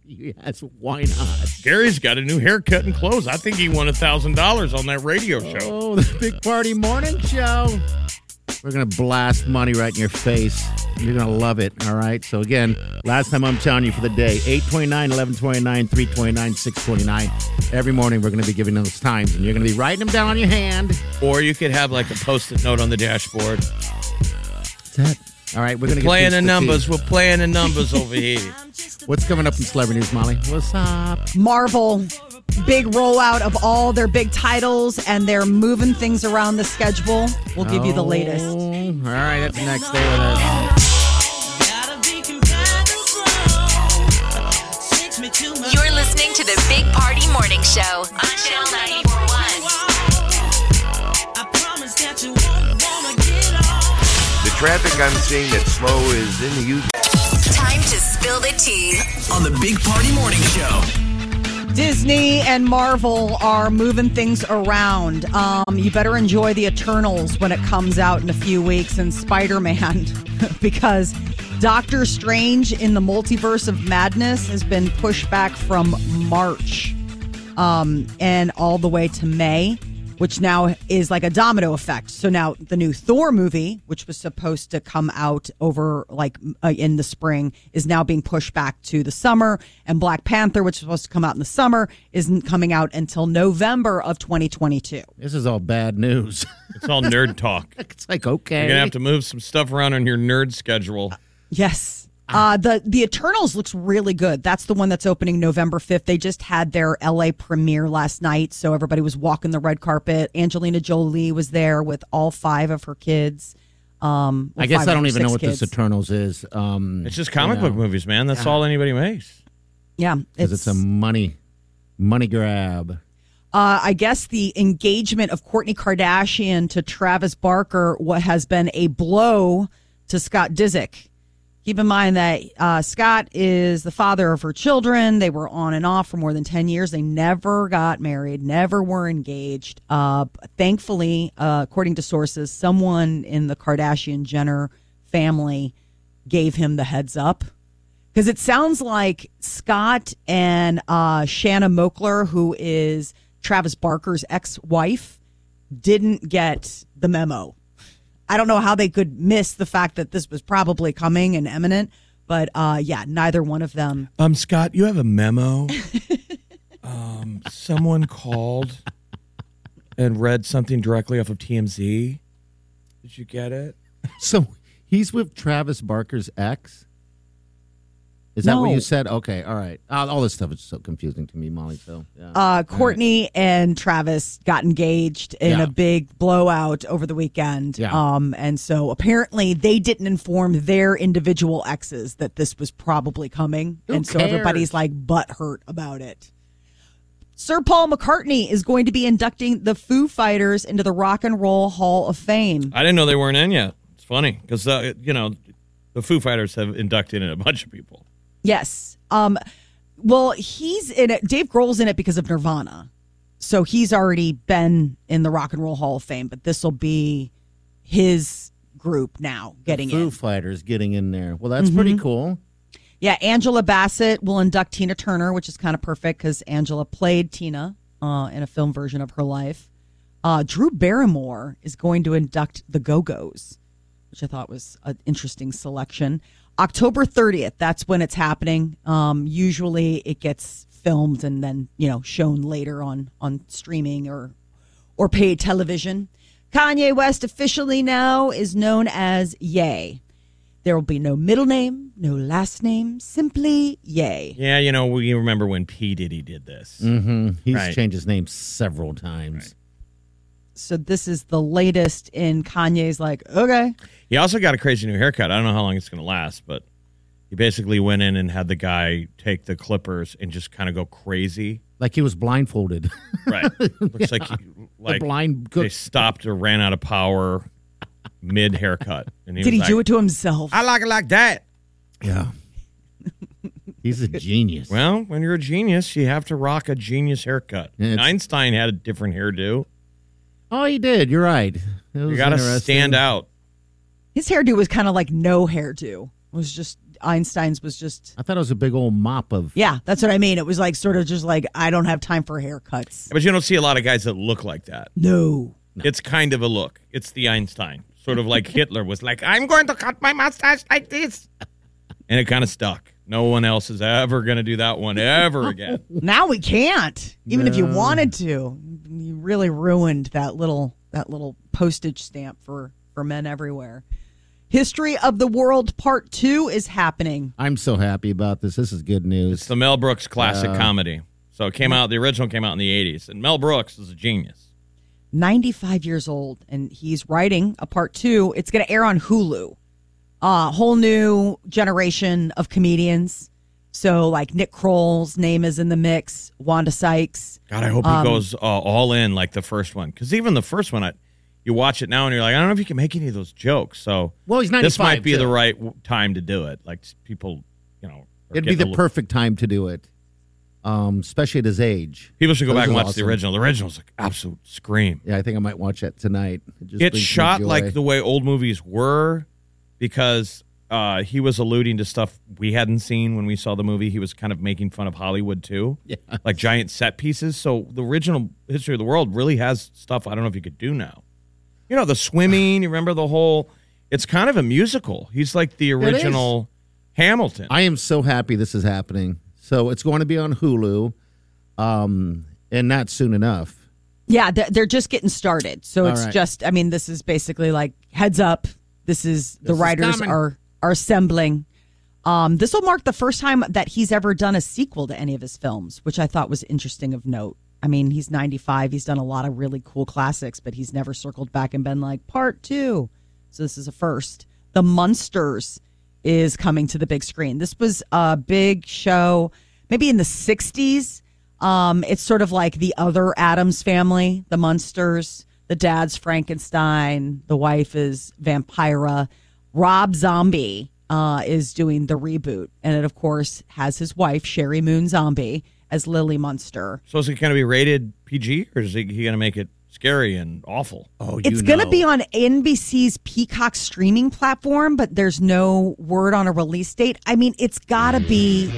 Yes, why not? Gary's got a new haircut and clothes. I think he won $1,000 on that radio show. Oh, the Big Party Morning Show. We're going to blast money right in your face. You're going to love it, all right? So, again, last time I'm telling you for the day, 8:29, 11:29, 3:29, 6:29. Every morning we're going to be giving those times, and you're going to be writing them down on your hand. Or you could have, a Post-it note on the dashboard. What's that? All right, we're playing the numbers. We're playing the numbers over here. What's coming up in celebrity news, Molly? What's up? Marvel, big rollout of all their big titles, and they're moving things around the schedule. We'll give you the latest. All right, that's next. Stay with us. You're listening to the Big Party Morning Show on Channel 94.1. Traffic I'm seeing that slow is in the UK. Time to spill the tea on the Big Party Morning Show. Disney and Marvel are moving things around. You better enjoy the Eternals when it comes out in a few weeks, and Spider-Man, because Doctor Strange in the Multiverse of Madness has been pushed back from March and all the way to May, which now is like a domino effect. So now the new Thor movie, which was supposed to come out over in the spring, is now being pushed back to the summer. And Black Panther, which was supposed to come out in the summer, isn't coming out until November of 2022. This is all bad news. It's all nerd talk. It's okay. You're going to have to move some stuff around on your nerd schedule. Yes. The Eternals looks really good. That's the one that's opening November 5th. They just had their LA premiere last night, so everybody was walking the red carpet. Angelina Jolie was there with all five of her kids. I guess I don't even know what this Eternals is. It's just comic book movies, man. That's all anybody makes. Yeah. Because it's a money grab. I guess the engagement of Kourtney Kardashian to Travis Barker has been a blow to Scott Disick. Keep in mind that Scott is the father of her children. They were on and off for more than 10 years. They never got married, never were engaged. Thankfully, according to sources, someone in the Kardashian-Jenner family gave him the heads up. Because it sounds like Scott and Shanna Moakler, who is Travis Barker's ex-wife, didn't get the memo. I don't know how they could miss the fact that this was probably coming and imminent, but neither one of them. Scott, you have a memo. Someone called and read something directly off of TMZ. Did you get it? So he's with Travis Barker's ex? Is that what you said? Okay, all right. All this stuff is so confusing to me, Molly. So, yeah. Kourtney and Travis got engaged in a big blowout over the weekend. Yeah. And so apparently they didn't inform their individual exes that this was probably coming. Who cares? So everybody's butthurt about it. Sir Paul McCartney is going to be inducting the Foo Fighters into the Rock and Roll Hall of Fame. I didn't know they weren't in yet. It's funny because, the Foo Fighters have inducted in a bunch of people. Yes. Well, he's in it. Dave Grohl's in it because of Nirvana. So he's already been in the Rock and Roll Hall of Fame, but this will be his group now getting in. Foo Fighters getting in there. Well, that's pretty cool. Yeah, Angela Bassett will induct Tina Turner, which is kind of perfect because Angela played Tina in a film version of her life. Drew Barrymore is going to induct the Go-Go's, which I thought was an interesting selection. October 30th, that's when it's happening. Usually it gets filmed and then, you know, shown later on streaming or paid television. Kanye West officially now is known as Ye. There will be no middle name, no last name, simply Ye. Yeah, you know, we remember when P. Diddy did this. He's changed his name several times. Right. So this is the latest in Kanye's like, okay. He also got a crazy new haircut. I don't know how long it's going to last, but he basically went in and had the guy take the clippers and just kind of go crazy. Like he was blindfolded. Right. Looks like he, they stopped or ran out of power mid-haircut. And he Did he do it to himself? I like it like that. Yeah. He's a genius. Well, when you're a genius, you have to rock a genius haircut. Einstein had a different hairdo. Oh, he did. You're right. You got to stand out. His hairdo was kind of like no hairdo. It was just Einstein's was just. I thought it was a big old mop of. Yeah, that's what I mean. It was like sort of just like I don't have time for haircuts. But you don't see a lot of guys that look like that. No. It's kind of a look. It's the Einstein. Sort of like Hitler was like, I'm going to cut my mustache like this. And it kind of stuck. No one else is ever going to do that one ever again. Now we can't. Even if you wanted to. You really ruined that little postage stamp for men everywhere. History of the World Part 2 is happening. I'm so happy about this. This is good news. It's the Mel Brooks classic comedy. So it came out, the original came out in the 80s. And Mel Brooks is a genius. 95 years old, and he's writing a Part 2. It's going to air on Hulu. Whole new generation of comedians. So, like, Nick Kroll's name is in the mix. Wanda Sykes. God, I hope he goes all in like the first one. Because even the first one, you watch it now and you're like, I don't know if you can make any of those jokes. So, well, he's 95, this might be the right time to do it. Like, people, you know. It'd be the perfect time to do it, especially at his age. People should go back and watch the original. The original's like absolute scream. Yeah, I think I might watch that tonight. It's shot like the way old movies were because... he was alluding to stuff we hadn't seen when we saw the movie. He was kind of making fun of Hollywood, too. Yeah. Like giant set pieces. So the original History of the World really has stuff I don't know if you could do now. You know, the swimming, you remember the whole... It's kind of a musical. He's like the original Hamilton. I am so happy this is happening. So it's going to be on Hulu, and not soon enough. Yeah, they're just getting started. So it's just, I mean, this is basically like, heads up, the writers are assembling. This will mark the first time that he's ever done a sequel to any of his films, which I thought was interesting of note. I mean, he's 95. He's done a lot of really cool classics, but he's never circled back and been like, part two. So this is a first. The Munsters is coming to the big screen. This was a big show, maybe in the 60s. It's sort of like the other Addams Family, the Munsters. The dad's Frankenstein. The wife is Vampira. Rob Zombie is doing the reboot, and it, of course, has his wife, Sherry Moon Zombie, as Lily Munster. So is it going to be rated PG, or is he going to make it scary and awful? Oh, it's going to be on NBC's Peacock streaming platform, but there's no word on a release date. I mean, it's got to be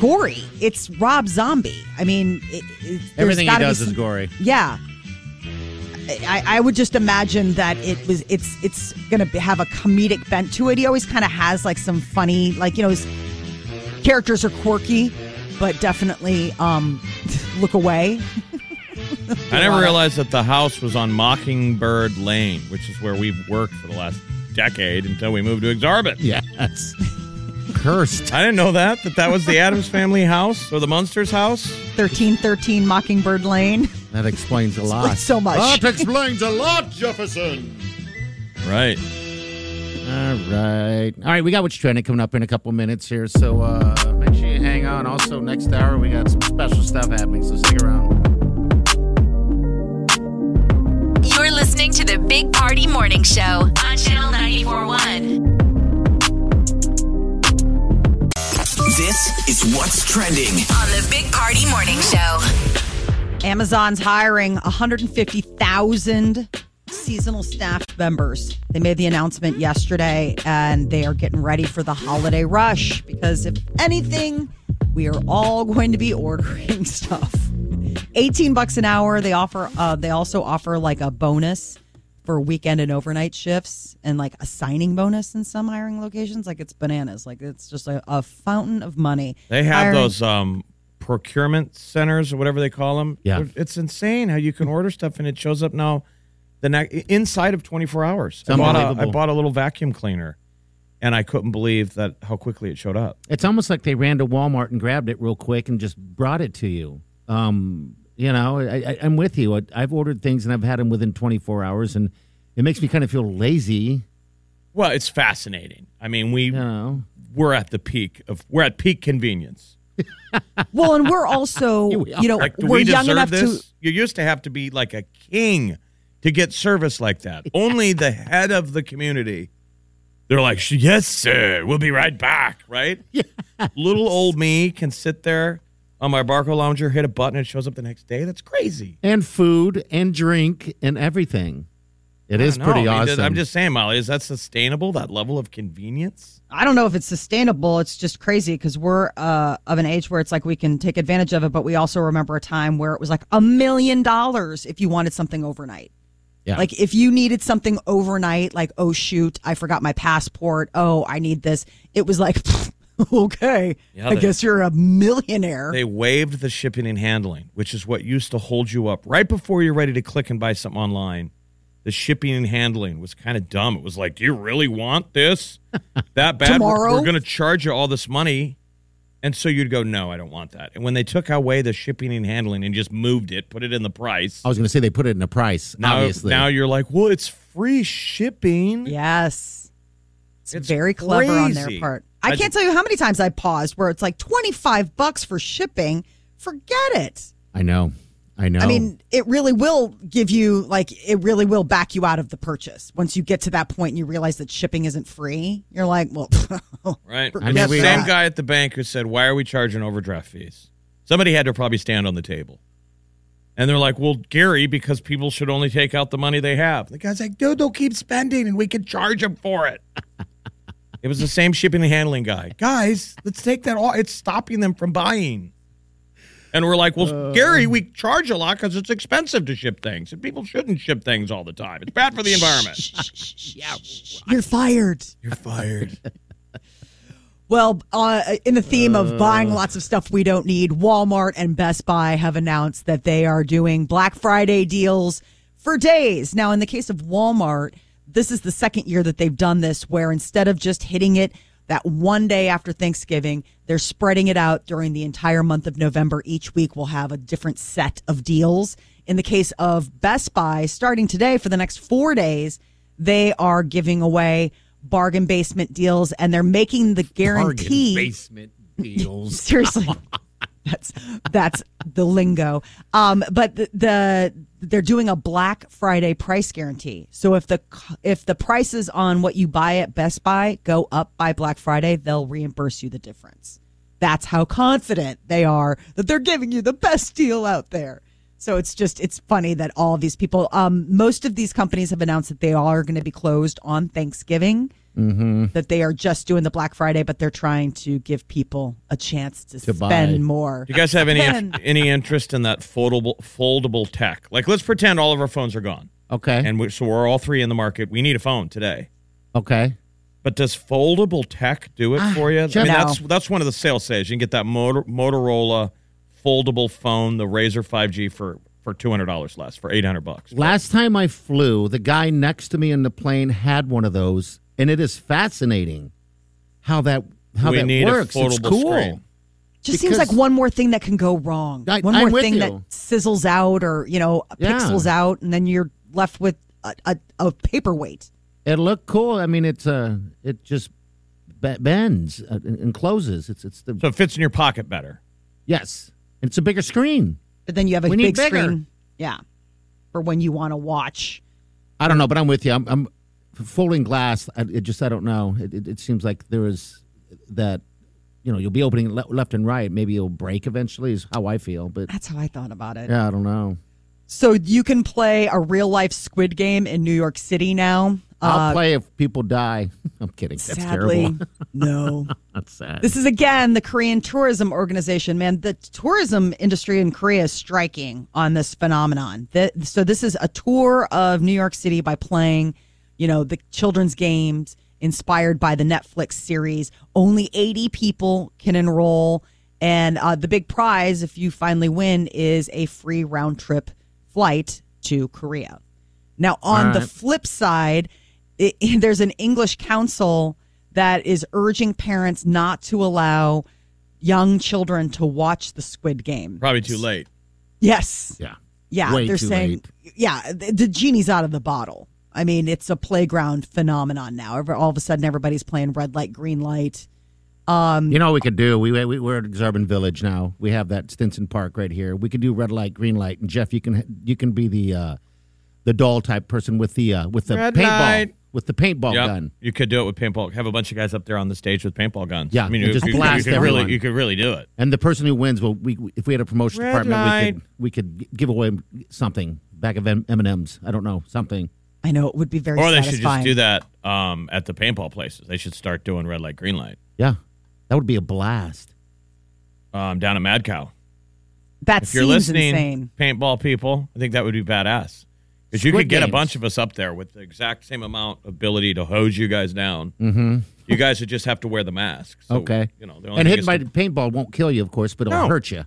gory. It's Rob Zombie. I mean, everything he does is gory. Yeah. I would just imagine that it's going to have a comedic bent to it. He always kind of has like some funny, like, you know, his characters are quirky, but definitely look away. I never realized that the house was on Mockingbird Lane, which is where we've worked for the last decade until we moved to Exarban. Yeah, that's cursed. I didn't know that was the Addams Family house or the Munsters house. 1313 Mockingbird Lane. That explains a lot. So much. That explains a lot, Jefferson. Right. All right. We got what's trending coming up in a couple minutes here, so make sure you hang on. Also, next hour we got some special stuff happening, so stick around. You're listening to the Big Party Morning Show on Channel 94.1. This is What's Trending on the Big Party Morning Show. Amazon's hiring 150,000 seasonal staff members. They made the announcement yesterday, and they are getting ready for the holiday rush because if anything, we are all going to be ordering stuff. $18 an hour. They offer. They also offer like a bonus for weekend and overnight shifts and like a signing bonus in some hiring locations. Like it's bananas. Like it's just a fountain of money. They have those procurement centers or whatever they call them. Yeah. It's insane how you can order stuff and it shows up now the inside of 24 hours. I bought a little vacuum cleaner and I couldn't believe that how quickly it showed up. It's almost like they ran to Walmart and grabbed it real quick and just brought it to you. You know, I'm with you. I've ordered things and I've had them within 24 hours, and it makes me kind of feel lazy. Well, it's fascinating. I mean, we're at the peak of peak convenience. Well, and we're also you know like, we're young enough to. You used to have to be like a king to get service like that. Only the head of the community. They're like, yes, sir. We'll be right back. Right? Yeah. Little old me can sit there on my Barco Lounger, hit a button, it shows up the next day. That's crazy. And food and drink and everything. It is pretty awesome. I'm just saying, Molly, is that sustainable, that level of convenience? I don't know if it's sustainable. It's just crazy because we're of an age where it's like we can take advantage of it, but we also remember a time where it was like $1 million if you wanted something overnight. Yeah. Like if you needed something overnight, like, oh, shoot, I forgot my passport. Oh, I need this. It was like... Okay, yeah, I guess you're a millionaire. They waived the shipping and handling, which is what used to hold you up. Right before you're ready to click and buy something online, the shipping and handling was kind of dumb. It was like, do you really want this that bad? Tomorrow? We're going to charge you all this money. And so you'd go, no, I don't want that. And when they took away the shipping and handling and just moved it, put it in the price. I was going to say they put it in the price, obviously. Now you're like, well, it's free shipping. Yes. It's very clever on their part. I can't tell you how many times I paused where it's like $25 for shipping. Forget it. I know. I mean, it really will give you it really will back you out of the purchase. Once you get to that point and you realize that shipping isn't free, you're like, well, right. I mean, the same guy at the bank who said, why are we charging overdraft fees? Somebody had to probably stand on the table. And they're like, well, Gary, because people should only take out the money they have. The guy's like, dude, they'll keep spending and we can charge them for it. It was the same shipping and handling guy. Guys, let's take that off. It's stopping them from buying. And we're like, well, Gary, we charge a lot because it's expensive to ship things. And people shouldn't ship things all the time. It's bad for the environment. Yeah, you're fired. You're fired. Well, in the theme of buying lots of stuff we don't need, Walmart and Best Buy have announced that they are doing Black Friday deals for days. Now, in the case of Walmart, this is the second year that they've done this where instead of just hitting it that one day after Thanksgiving, they're spreading it out during the entire month of November. Each week will have a different set of deals. In the case of Best Buy, starting today for the next 4 days, they are giving away bargain basement deals and they're making the guarantee. Bargain basement deals. Seriously. That's the lingo. But they're doing a Black Friday price guarantee. So if the prices on what you buy at Best Buy go up by Black Friday, they'll reimburse you the difference. That's how confident they are that they're giving you the best deal out there. So it's funny that all of these people, most of these companies have announced that they are going to be closed on Thanksgiving. Mm-hmm. That they are just doing the Black Friday, but they're trying to give people a chance to spend more. Do you guys have any interest in that foldable tech? Like, let's pretend all of our phones are gone. Okay. And so we're all three in the market. We need a phone today. Okay. But does foldable tech do it for you? Sure. I mean, that's one of the sales days. You can get that Motorola foldable phone, the Razr 5G for $200 less, for $800. Last time I flew, the guy next to me in the plane had one of those. And it is fascinating how that works. It's cool. Screen. Just seems like one more thing that can go wrong. One more thing that sizzles out or pixels out, and then you're left with a paperweight. It looked cool. I mean, it just bends and closes. So it fits in your pocket better. Yes, and it's a bigger screen. But then you have a big screen. Yeah, for when you want to watch. I don't know, but I'm with you. I'm folding glass, I don't know. It seems like there is that you know, you'll be opening left and right. Maybe it'll break eventually is how I feel. But that's how I thought about it. Yeah, I don't know. So you can play a real-life squid game in New York City now. I'll play if people die. I'm kidding. That's sadly, terrible. No. That's sad. This is, again, the Korean Tourism Organization. Man, the tourism industry in Korea is striking on this phenomenon. So this is a tour of New York City by playing, you know, the children's games inspired by the Netflix series. Only 80 people can enroll. And the big prize, if you finally win, is a free round-trip flight to Korea. Now, on the flip side... There's an English council that is urging parents not to allow young children to watch the Squid Game. Probably too late. Yes. Yeah. Yeah. Way they're saying, late. Yeah, the genie's out of the bottle. I mean, it's a playground phenomenon now. All of a sudden, everybody's playing red light, green light. You know what we could do? We're at Exurban Village now. We have that Stinson Park right here. We could do red light, green light. And Jeff, you can be the doll type person with the red paintball. Light. With the paintball gun. You could do it with paintball. Have a bunch of guys up there on the stage with paintball guns. Yeah, I mean, just blast everyone. You could really do it. And the person who wins, well, if we had a promotion department, we could give away something. Bag of M&Ms. I don't know, something. I know, it would be very satisfying. Or they should just do that at the paintball places. They should start doing red light, green light. Yeah, that would be a blast. Down at Mad Cow. That seems insane. Paintball people, I think that would be badass. Because you could get a bunch of us up there with the exact same amount of ability to hose you guys down. Mm-hmm. You guys would just have to wear the masks. So, okay. You know, and hit by the paintball won't kill you, of course, but it'll hurt you.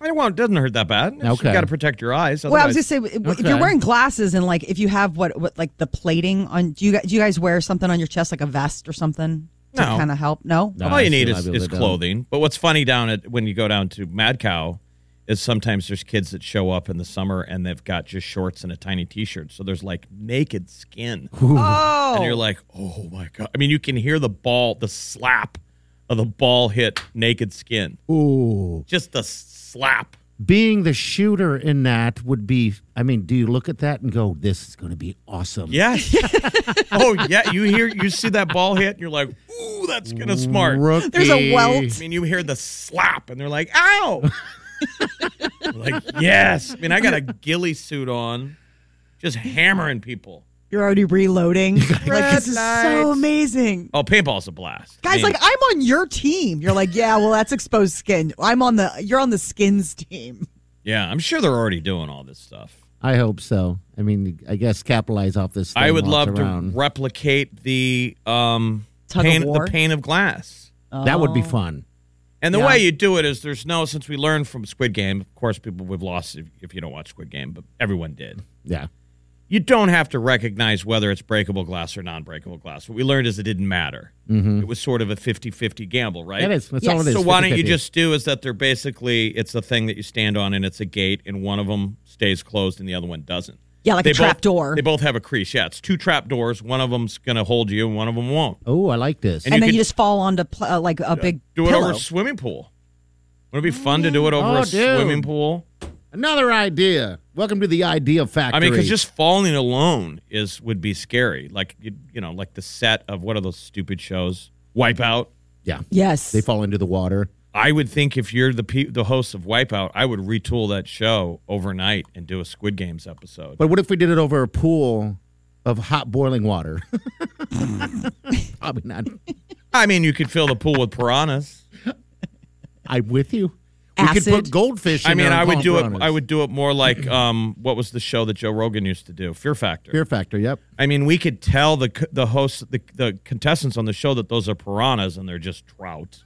It doesn't hurt that bad. Okay. You've got to protect your eyes. Well, I was just saying, if you're wearing glasses and, like, if you have what like the plating on, do you guys wear something on your chest, like a vest or something to kind of help? No? All you need is clothing. But what's funny when you go down to Mad Cow, is sometimes there's kids that show up in the summer and they've got just shorts and a tiny T-shirt. So there's like naked skin. Ooh. Oh, and you're like, oh my God. I mean, you can hear the slap of the ball hit naked skin. Ooh. Just the slap. Being the shooter in that would be, I mean, do you look at that and go, this is going to be awesome? Yes. Oh, yeah. You see that ball hit and you're like, ooh, that's going to smart. Rookie. There's a welt. I mean, you hear the slap and they're like, ow. Like, yes. I mean, I got a ghillie suit on, just hammering people. You're already reloading. Like, this is so amazing. Oh, paintball's a blast. Guys, like, I'm on your team. You're like, yeah, well, that's exposed skin. You're on the skins team. Yeah, I'm sure they're already doing all this stuff. I hope so. I mean, I guess capitalize off this thing. I would love to replicate the pane of glass. Oh. That would be fun. And the way you do it is since we learned from Squid Game, of course, people we've lost if you don't watch Squid Game, but everyone did. Yeah. You don't have to recognize whether it's breakable glass or non-breakable glass. What we learned is it didn't matter. Mm-hmm. It was sort of a 50-50 gamble, right? That is. That's all it is. So why don't you just do is that they're basically, it's a thing that you stand on and it's a gate and one of them stays closed and the other one doesn't. Yeah, like a trap door. They both have a crease. Yeah, it's two trap doors. One of them's going to hold you and one of them won't. Oh, I like this. And then you just fall onto like a big pillow. Do it over a swimming pool. Wouldn't it be fun to do it over a swimming pool? Another idea. Welcome to the idea factory. I mean, because just falling alone would be scary. Like, you know, like the set of what are those stupid shows? Wipeout. Yeah. Yes. They fall into the water. I would think if you're the host of Wipeout, I would retool that show overnight and do a Squid Games episode. But what if we did it over a pool of hot boiling water? Probably not. I mean, you could fill the pool with piranhas. I'm with you. Acid. We could put goldfish in there. I would do piranhas. I would do it more like what was the show that Joe Rogan used to do? Fear Factor. Fear Factor, yep. I mean, we could tell the hosts, the contestants on the show that those are piranhas and they're just trout.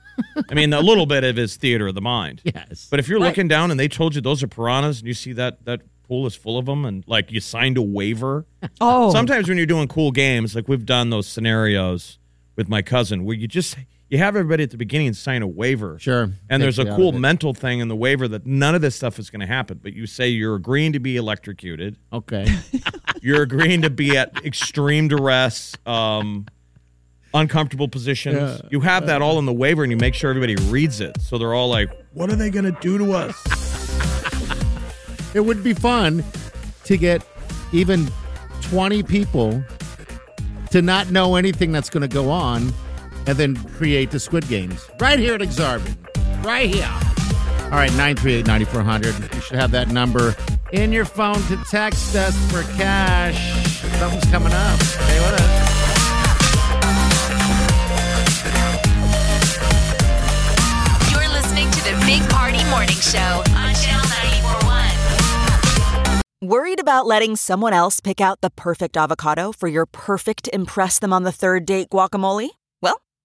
I mean, a little bit of his theater of the mind. Yes. But if you're looking down and they told you those are piranhas and you see that pool is full of them and, like, you signed a waiver. Oh. Sometimes when you're doing cool games, like we've done those scenarios with my cousin where you have everybody at the beginning sign a waiver. Sure. And there's a cool mental thing in the waiver that none of this stuff is going to happen. But you say you're agreeing to be electrocuted. Okay. You're agreeing to be at extreme duress, uncomfortable positions. Yeah. You have that all in the waiver, and you make sure everybody reads it. So they're all like, what are they going to do to us? It would be fun to get even 20 people to not know anything that's going to go on and then create the Squid Games right here at Exarban. Right here. All right, 938-9400. You should have that number in your phone to text us for cash. Something's coming up. Hey, what up? You're listening to the Big Party Morning Show on Channel 94.1. Worried about letting someone else pick out the perfect avocado for your perfect impress-them-on-the-third-date guacamole? Well,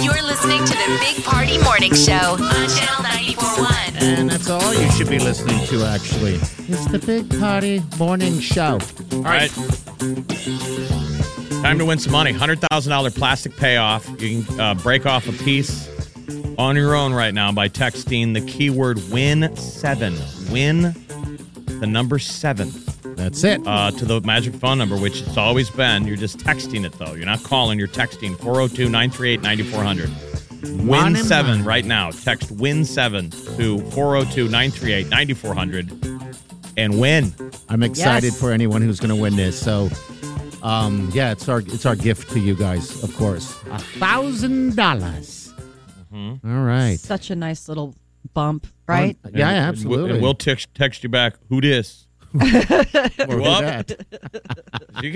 You're listening to the Big Party Morning Show on Channel 94.1. And that's all you should be listening to, actually. It's the Big Party Morning Show. All right. Time to win some money. $100,000 plastic payoff. You can break off a piece on your own right now by texting the keyword WIN7. Win the number 7. That's it. To the magic phone number, which it's always been. You're just texting it, though. You're not calling. You're texting 402-938-9400. WIN7 right now. Text WIN7 to 402-938-9400 and win. I'm excited for anyone who's going to win this. So, yeah, it's our gift to you guys, of course. $1,000. All right. Such a nice little bump, right? Yeah, absolutely. And we'll text you back, who dis? You can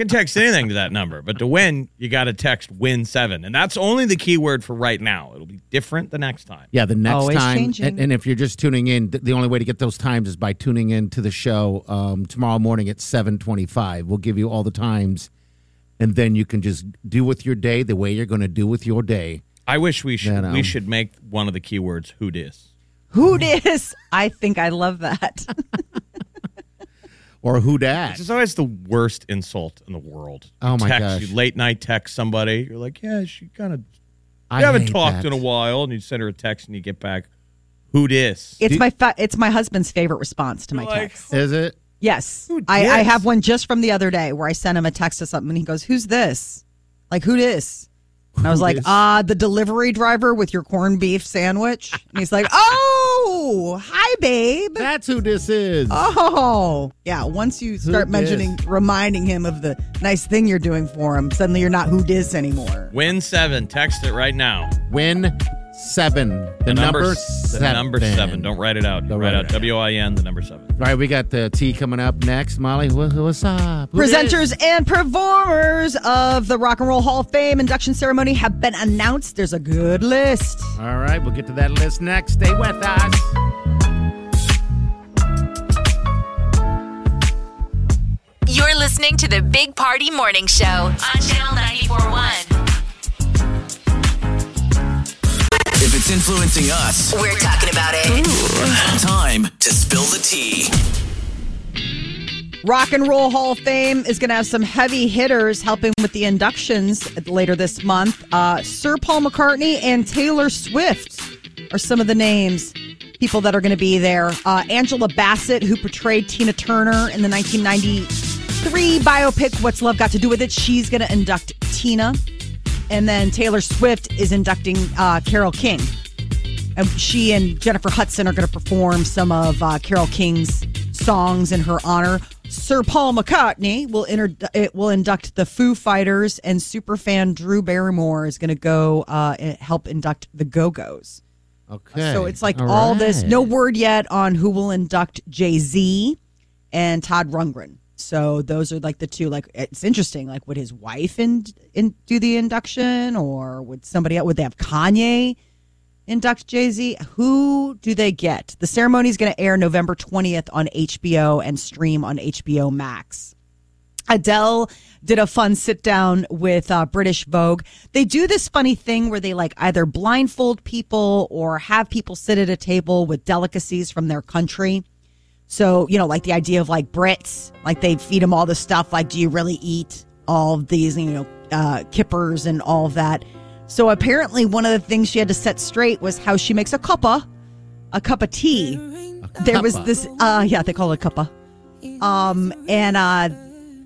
text anything to that number, but to win, you got to text WIN7, and that's only the keyword for right now. It'll be different the next time. Yeah, the next Always time. Changing. And if you're just tuning in, the only way to get those times is by tuning in to the show tomorrow morning at 7:25. We'll give you all the times, and then you can just do with your day the way you're going to do with your day. I wish we should make one of the keywords who dis. Who dis? I think I love that. Or who dat? This is always the worst insult in the world. Oh, my gosh. You late night text somebody. You're like, yeah, she kind of... You haven't talked in a while. And you send her a text and you get back, who dis? It's my husband's favorite response to my text. Is it? Yes. I have one just from the other day where I sent him a text to something and he goes, who's this? Like, who dis? And I was like, the delivery driver with your corned beef sandwich. And he's like, oh, hi, babe. That's who this is. Oh, yeah. Once you start reminding him of the nice thing you're doing for him, suddenly you're not who dis anymore. WIN7. Text it right now. WIN7. The number 7. The number 7. Don't write it out. Don't write it out. WIN, the number 7. All right, we got the tea coming up next. Molly, what's up? Presenters and performers of the Rock and Roll Hall of Fame induction ceremony have been announced. There's a good list. All right, we'll get to that list next. Stay with us. You're listening to the Big Party Morning Show on Channel 94.1. If it's influencing us, we're talking about it. Ooh. Time to spill the tea. Rock and Roll Hall of Fame is going to have some heavy hitters helping with the inductions later this month. Sir Paul McCartney and Taylor Swift are some of the names, people that are going to be there. Angela Bassett, who portrayed Tina Turner in the 1993 biopic, What's Love Got to Do with It? She's going to induct Tina. And then Taylor Swift is inducting Carole King. And she and Jennifer Hudson are going to perform some of Carole King's songs in her honor. Sir Paul McCartney will induct the Foo Fighters, and superfan Drew Barrymore is going to go and help induct the Go-Go's. Okay. So it's like all this. No word yet on who will induct Jay-Z and Todd Rundgren. So those are like the two. Like, it's interesting. Like, would his wife do the induction, or would somebody else? Would they have Kanye induct Jay-Z? Who do they get? The ceremony is going to air November 20th on HBO and stream on HBO Max. Adele did a fun sit down with British Vogue. They do this funny thing where they like either blindfold people or have people sit at a table with delicacies from their country. So, you know, like the idea of like Brits, like they feed them all this stuff. Like, do you really eat all of these? And, you know, kippers and all that. So apparently one of the things she had to set straight was how she makes a cup of tea. They call it a cuppa. And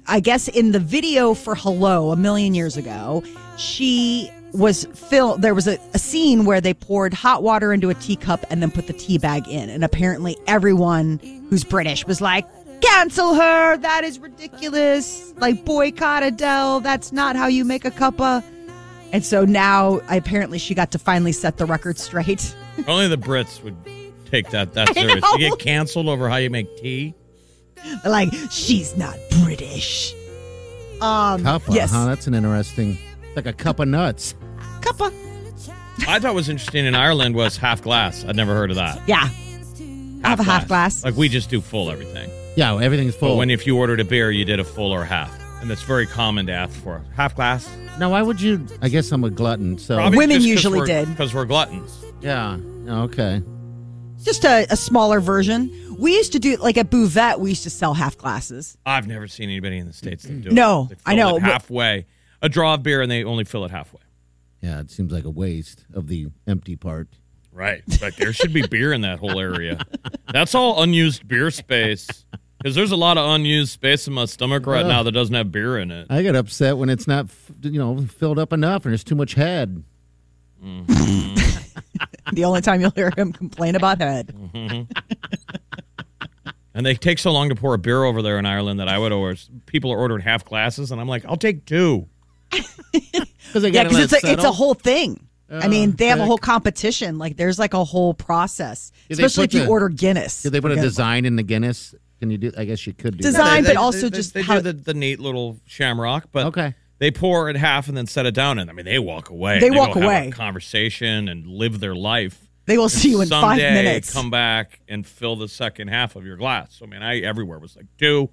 I guess in the video for Hello a million years ago, she was filmed. There was a scene where they poured hot water into a teacup and then put the tea bag in. And apparently everyone who's British was like, cancel her. That is ridiculous. Like, boycott Adele. That's not how you make a cuppa. And so now apparently she got to finally set the record straight. Only the Brits would take that serious. You get canceled over how you make tea. Like, she's not British. Cuppa, yes. Huh? That's an interesting, like a cup of nuts. Cuppa. I thought was interesting in Ireland was half glass. I'd never heard of that. Yeah. Half glass. Like, we just do full everything. Yeah, everything's full. But when if you ordered a beer, you did a full or half. And that's very common to ask for. Half glass. Now, why would you? I guess I'm a glutton. So probably women usually did. Because we're gluttons. Yeah. Okay. Just a smaller version. We used to do, like at Buvette, we used to sell half glasses. I've never seen anybody in the States that do it. No, I know. It halfway. A draw of beer and they only fill it halfway. Yeah, it seems like a waste of the empty part. Right. Like, there should be beer in that whole area. That's all unused beer space. Because there's a lot of unused space in my stomach right now that doesn't have beer in it. I get upset when it's not, filled up enough and there's too much head. Mm-hmm. The only time you'll hear him complain about head. Mm-hmm. And they take so long to pour a beer over there in Ireland that I would always, people are ordering half glasses, and I'm like, I'll take two. Because it's a whole thing. I mean, they have a whole competition. Like, there's like a whole process, especially if you order Guinness. Did they put a design in the Guinness? Can you do? I guess you could do design, that. But also they, just they how do the neat little shamrock. But okay. They pour it half and then set it down, and I mean, they walk away. They walk away. Have a conversation and live their life. They will see you in 5 minutes. Come back and fill the second half of your glass. So, I mean, I everywhere was like, two,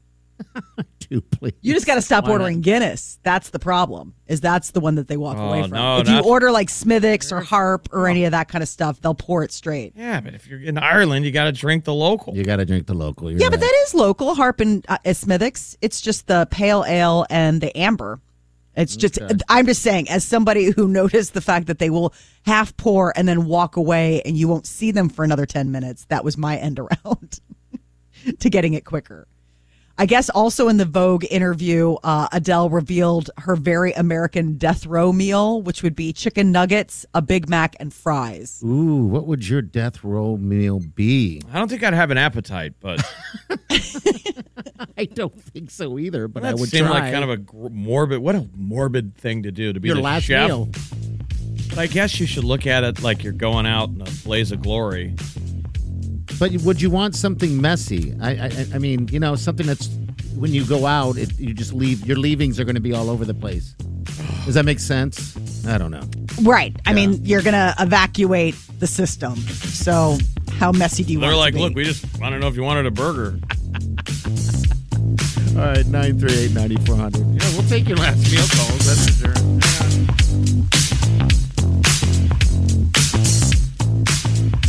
two, please. You just got to stop ordering Guinness. That's the problem. Is that's the one that they walk away from. No, if you order like Smithwick's or Harp or any of that kind of stuff, they'll pour it straight. Yeah, but if you're in Ireland, you got to drink the local. You're right. But that is local. Harp and Smithwick's. It's just the pale ale and the amber. It's just, okay. I'm just saying, as somebody who noticed the fact that they will half pour and then walk away and you won't see them for another 10 minutes, that was my end around to getting it quicker. I guess also in the Vogue interview, Adele revealed her very American death row meal, which would be chicken nuggets, a Big Mac, and fries. Ooh, what would your death row meal be? I don't think I'd have an appetite, but... I don't think so either, but I would try. That seemed like kind of a morbid... What a morbid thing to do, to be your the last chef. Meal. But I guess you should look at it like you're going out in a blaze of glory. But would you want something messy? I mean, something that's when you go out, you just leave. Your leavings are going to be all over the place. Does that make sense? I don't know. Right. Yeah. I mean, you're going to evacuate the system. So how messy do you want it to be? They're like, look, I don't know if you wanted a burger. All right, 938-9400. Yeah, we'll take your last meal calls. That's for sure.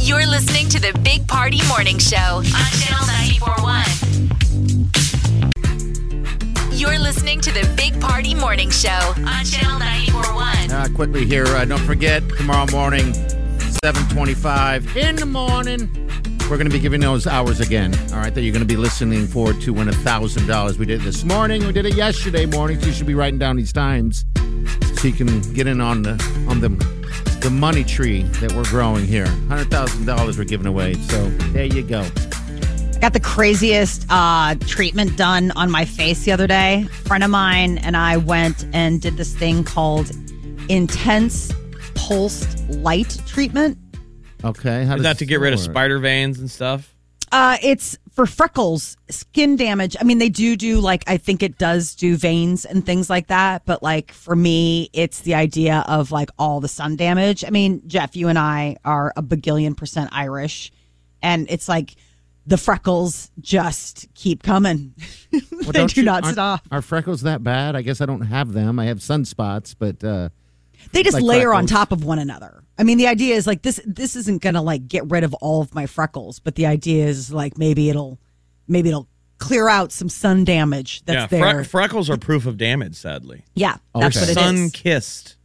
You're listening to the Big Party Morning Show on Channel 94.1. Quickly here, don't forget, tomorrow morning, 7:25 in the morning, we're going to be giving those hours again. All right, that you're going to be listening forward to win $1,000. We did it this morning. We did it yesterday morning. So you should be writing down these times so you can get in on the money tree that we're growing here. $100,000 we're giving away. So there you go. I got the craziest treatment done on my face the other day. A friend of mine and I went and did this thing called intense pulsed light treatment. Okay. How is that to get rid of spider veins and stuff? It's for freckles, skin damage. I mean, they do like, I think it does do veins and things like that. But like for me, it's the idea of like all the sun damage. I mean, Jeff, you and I are a bagillion% Irish, and it's like the freckles just keep coming. Well, they do not stop. Are freckles that bad? I guess I don't have them. I have sunspots, but they just layer freckles on top of one another. I mean, the idea is like this isn't going to like get rid of all of my freckles, but the idea is like maybe it'll clear out some sun damage that's there. Freckles are proof of damage, sadly. Yeah, that's what it is. Sun-kissed.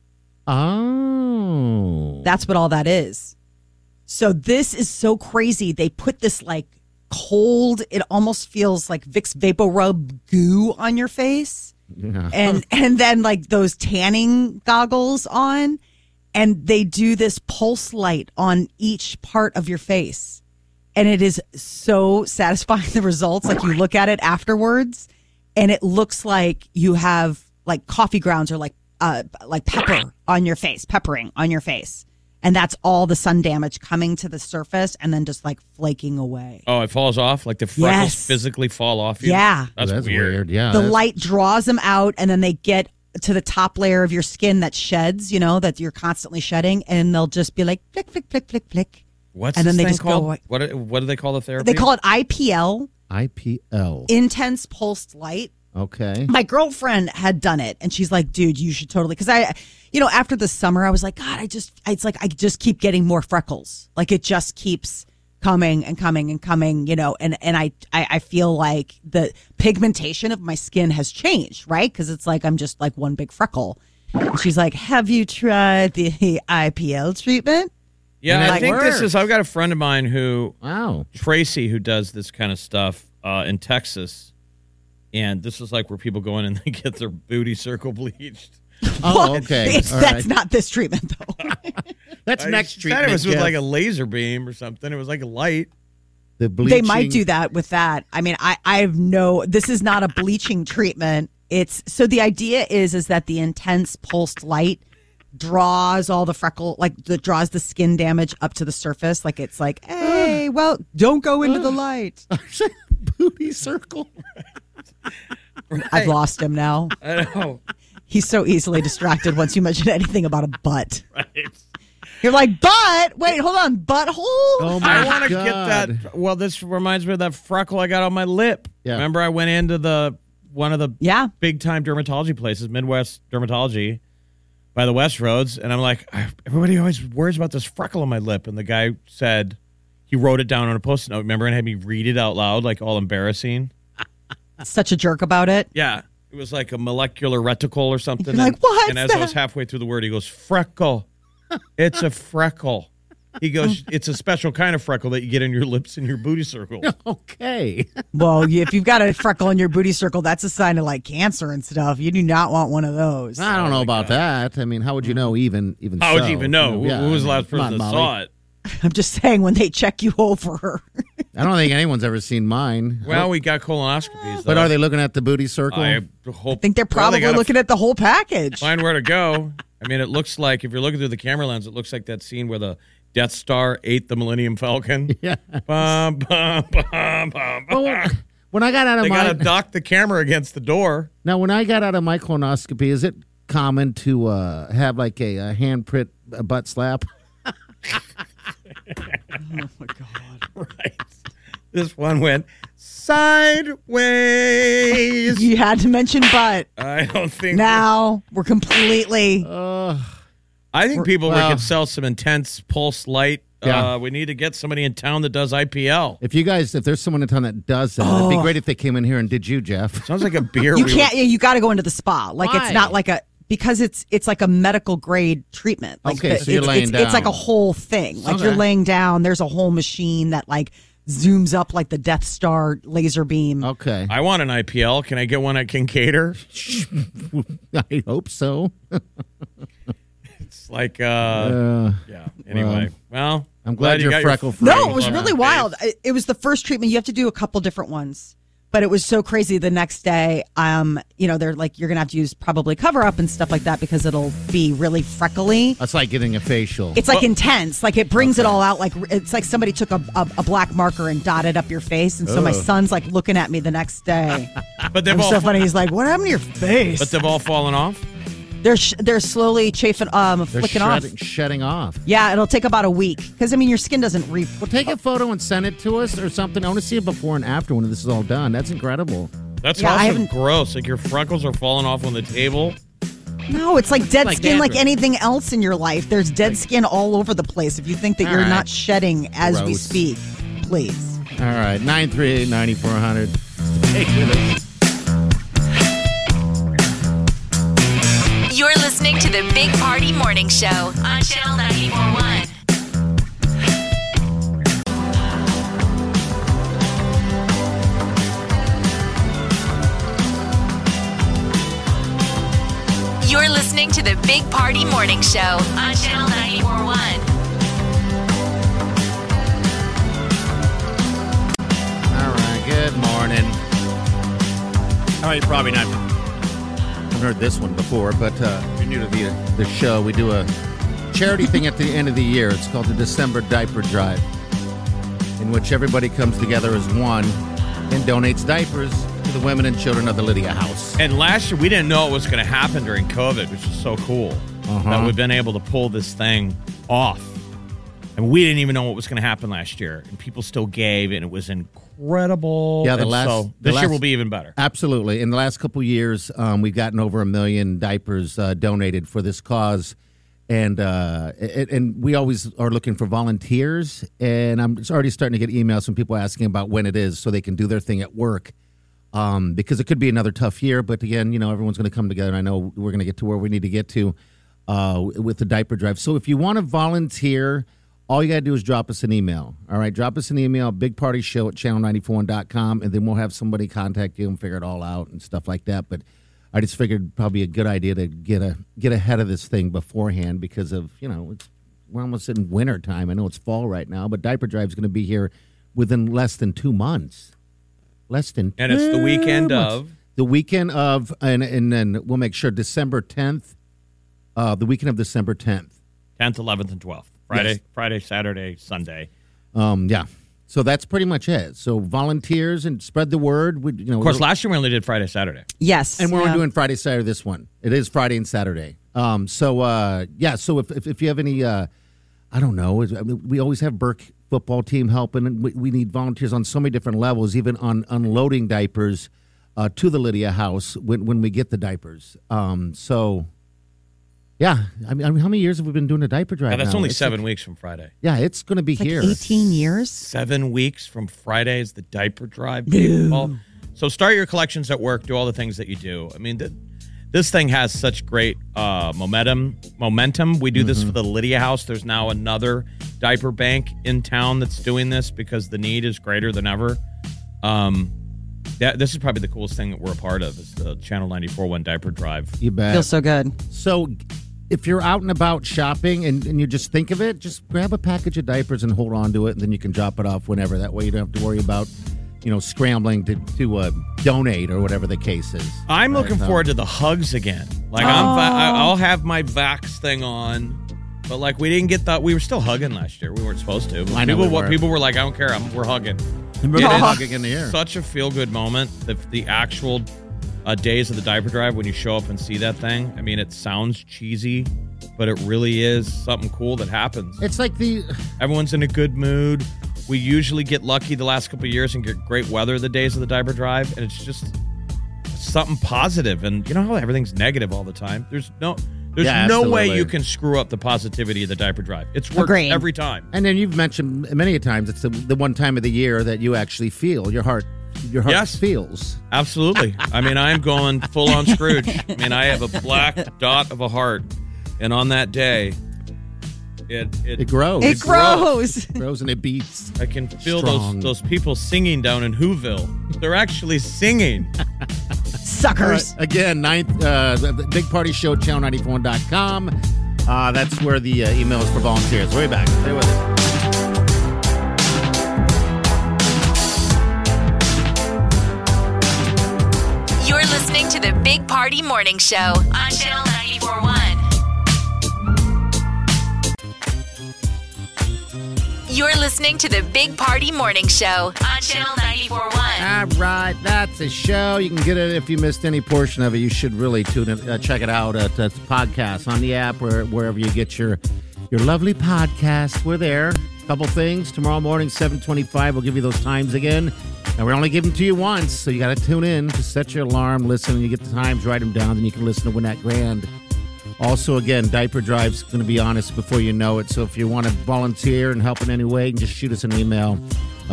Oh. That's what all that is. So this is so crazy. They put this like cold, it almost feels like Vicks VapoRub goo on your face. Yeah. And then like those tanning goggles on. And they do this pulse light on each part of your face. And it is so satisfying, the results. Like you look at it afterwards and it looks like you have like coffee grounds or like pepper on your face, peppering on your face. And that's all the sun damage coming to the surface and then just like flaking away. Oh, it falls off? Like the freckles physically fall off you? Yeah. That's weird. Yeah. The light draws them out and then they get to the top layer of your skin that sheds, you know, that you're constantly shedding, and they'll just be like flick, flick, flick, flick, flick. What's and then this they thing just called? Go away. What do they call the therapy? They call it IPL. IPL. Intense pulsed light. Okay. My girlfriend had done it, and she's like, dude, you should totally, because I, you know, after the summer, I was like, God, it's like I just keep getting more freckles. Like it just keeps coming and coming and coming, you know, and I feel like the pigmentation of my skin has changed, right? Because it's like I'm just like one big freckle. And she's like, have you tried the IPL treatment? Yeah, I think this is, I've got a friend of mine who, Tracy, who does this kind of stuff in Texas. And this is like where people go in and they get their booty circle bleached. Oh, okay. That's not this treatment, though. That's next treatment. I thought it was with like a laser beam or something. It was like a light. The bleaching. They might do that with that. I mean, I have no, this is not a bleaching treatment. It's, so the idea is that the intense pulsed light draws all the freckle, like draws the skin damage up to the surface. Like it's like, hey, well, don't go into the light. Booty circle. Right. I've lost him now. I know. He's so easily distracted once you mention anything about a butt. Right. You're like, butt? Wait, hold on. Butthole? Oh my God. I want to get that. Well, this reminds me of that freckle I got on my lip. Yeah. Remember I went into one of the big-time dermatology places, Midwest Dermatology, by the West Roads, and I'm like, everybody always worries about this freckle on my lip. And the guy said, he wrote it down on a Post-it note, remember, and had me read it out loud, like all embarrassing. Such a jerk about it. Yeah. It was like a molecular reticle or something. You're like, what? And as I was halfway through the word, he goes, freckle. It's a freckle. He goes, it's a special kind of freckle that you get in your lips and your booty circle. Okay. Well, if you've got a freckle in your booty circle, that's a sign of like cancer and stuff. You do not want one of those. I don't know about that. I mean, how would you know even how would you even know? Yeah, who was the last person that saw it? I'm just saying when they check you over. I don't think anyone's ever seen mine. Well, we got colonoscopies, though. But are they looking at the booty circle? I think they're probably looking at the whole package. Find where to go. I mean, it looks like, if you're looking through the camera lens, it looks like that scene where the Death Star ate the Millennium Falcon. Yeah. Bum, bum, bum, bum, bum. When I got out of they got to dock the camera against the door. Now, when I got out of my colonoscopy, is it common to have like a handprint butt slap? Oh my God. Right. This one went sideways. You had to mention butt. I don't think now we're completely I think people could sell some intense pulse light. Yeah. We need to get somebody in town that does IPL. If there's someone in town that does that, it'd be great if they came in here and did you, Jeff. Sounds like a beer. You can't you gotta go into the spa. Like why? It's not like a because it's like a medical grade treatment. Like okay, so you're laying down. It's like a whole thing. Like you're laying down. There's a whole machine that like zooms up like the Death Star laser beam. Okay. I want an IPL. Can I get one at Kincaidor? I hope so. It's like, yeah. Anyway, well. I'm glad you're freckle free. No, it was really wild. It was the first treatment. You have to do a couple different ones. But it was so crazy the next day, you know, they're like, you're going to have to use probably cover-up and stuff like that because it'll be really freckly. That's like getting a facial. It's like intense. Like it brings it all out. Like it's like somebody took a black marker and dotted up your face. And so my son's like looking at me the next day. But they're so funny. He's like, what happened to your face? But they've all fallen off? They're slowly chafing, flicking off. Shedding off. Yeah, it'll take about a week. Because, I mean, your skin doesn't re... Well, take a photo and send it to us or something. I want to see it before and after when this is all done. That's incredible. That's awesome. Gross. Like, your freckles are falling off on the table. No, it's like dead skin dandruff. Like anything else in your life. There's dead skin all over the place. If you think that all you're not shedding as we speak, please. All right. 938-9400. ridiculous. You're listening to the Big Party Morning Show on Channel 94.1. You're listening to the Big Party Morning Show on Channel 94.1. All right, good morning. All right, probably not. I've heard this one before, but if you're new to the show, we do a charity thing at the end of the year. It's called the December Diaper Drive, in which everybody comes together as one and donates diapers to the women and children of the Lydia House. And last year, we didn't know it was going to happen during COVID, which is so cool that we've been able to pull this thing off. And we didn't even know what was going to happen last year. And people still gave, and it was incredible. Yeah, this year will be even better. Absolutely. In the last couple of years, we've gotten over 1 million diapers donated for this cause. And we always are looking for volunteers. And I'm already starting to get emails from people asking about when it is so they can do their thing at work. Because it could be another tough year, but again, you know, everyone's going to come together. And I know we're going to get to where we need to get to with the diaper drive. So if you want to volunteer, all you got to do is drop us an email. All right, drop us an email, bigpartyshow@channel94.com, and then we'll have somebody contact you and figure it all out and stuff like that. But I just figured probably a good idea to get ahead of this thing beforehand because of, you know, we're almost in winter time. I know it's fall right now, but diaper drive is going to be here within less than 2 months. And it's the weekend of? The weekend of, and then we'll make sure, December 10th, the weekend of December 10th. 10th, 11th, and 12th. Friday, Saturday, Sunday. Yeah. So that's pretty much it. So volunteers and spread the word. We, you know, of course, last year we only did Friday, Saturday. Yes. And we're only doing Friday, Saturday this one. It is Friday and Saturday. So if you have any, I don't know, we always have Burke football team helping, and we need volunteers on so many different levels, even on unloading diapers to the Lydia House when we get the diapers. How many years have we been doing a diaper drive now? That's only 7 weeks from Friday. Yeah, it's going to be here. 18 years? 7 weeks from Friday is the diaper drive. So start your collections at work. Do all the things that you do. I mean, this thing has such great momentum. We do this for the Lydia House. There's now another diaper bank in town that's doing this because the need is greater than ever. This is probably the coolest thing that we're a part of is the Channel 94.1 Diaper Drive. You bet. Feels so good. So if you're out and about shopping and you just think of it, just grab a package of diapers and hold on to it, and then you can drop it off whenever. That way you don't have to worry about scrambling to donate or whatever the case is. I'm looking forward to the hugs again. Like, I'll have my Vax thing on, but like we didn't get that. We were still hugging last year. We weren't supposed to. But I know people were like, I don't care. We're hugging. We're hugging in the air. Such a feel good moment. The actual days of the diaper drive when you show up and see that thing. I mean, it sounds cheesy, but it really is something cool that happens. It's like everyone's in a good mood. We usually get lucky the last couple of years and get great weather the days of the diaper drive, and it's just something positive. And you know how everything's negative all the time? There's no way you can screw up the positivity of the diaper drive. It's worked every time. And then you've mentioned many times it's the one time of the year that you actually feel your heart feels. Absolutely. I mean, I'm going full on Scrooge. I mean, I have a black dot of a heart, and on that day, It grows and it beats. I can feel those people singing down in Whoville. They're actually singing. Suckers. Again, Big Party Show, channel94.com. That's where the email is for volunteers. We'll be back. Stay with us. You're listening to the Big Party Morning Show on Channel 94.1. You're listening to the Big Party Morning Show on Channel 94.1. All right, that's the show. You can get it if you missed any portion of it. You should really tune in, check it out at the podcast on the app or wherever you get your lovely podcast. We're there. A couple things. Tomorrow morning, 7:25, we'll give you those times again. And we're only giving them to you once, so you got to tune in to set your alarm, listen, and you get the times, write them down, then you can listen to Win That Grand. Also, again, Diaper Drive's going to be on us before you know it. So if you want to volunteer and help in any way, just shoot us an email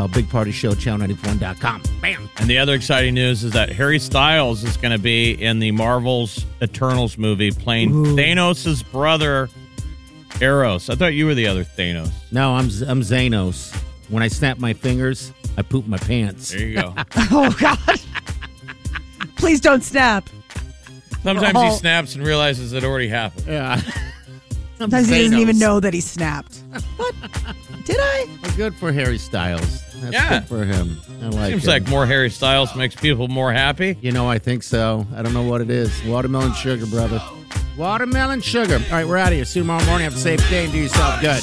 Big Party Show, channel91.com. Bam! And the other exciting news is that Harry Styles is going to be in the Marvel's Eternals movie playing Thanos' brother, Eros. I thought you were the other Thanos. No, I'm Xenos. When I snap my fingers, I poop my pants. There you go. Oh, God. Please don't snap. Sometimes he snaps and realizes it already happened. Yeah. Sometimes he doesn't even know that he snapped. What? Did I? Well, good for Harry Styles. That's good for him. I like Seems him. Like more Harry Styles makes people more happy. You know, I think so. I don't know what it is. Watermelon sugar, brother. Watermelon sugar. All right, we're out of here. See you tomorrow morning. Have a safe day and do yourself good.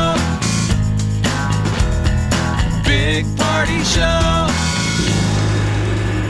Big Party Show.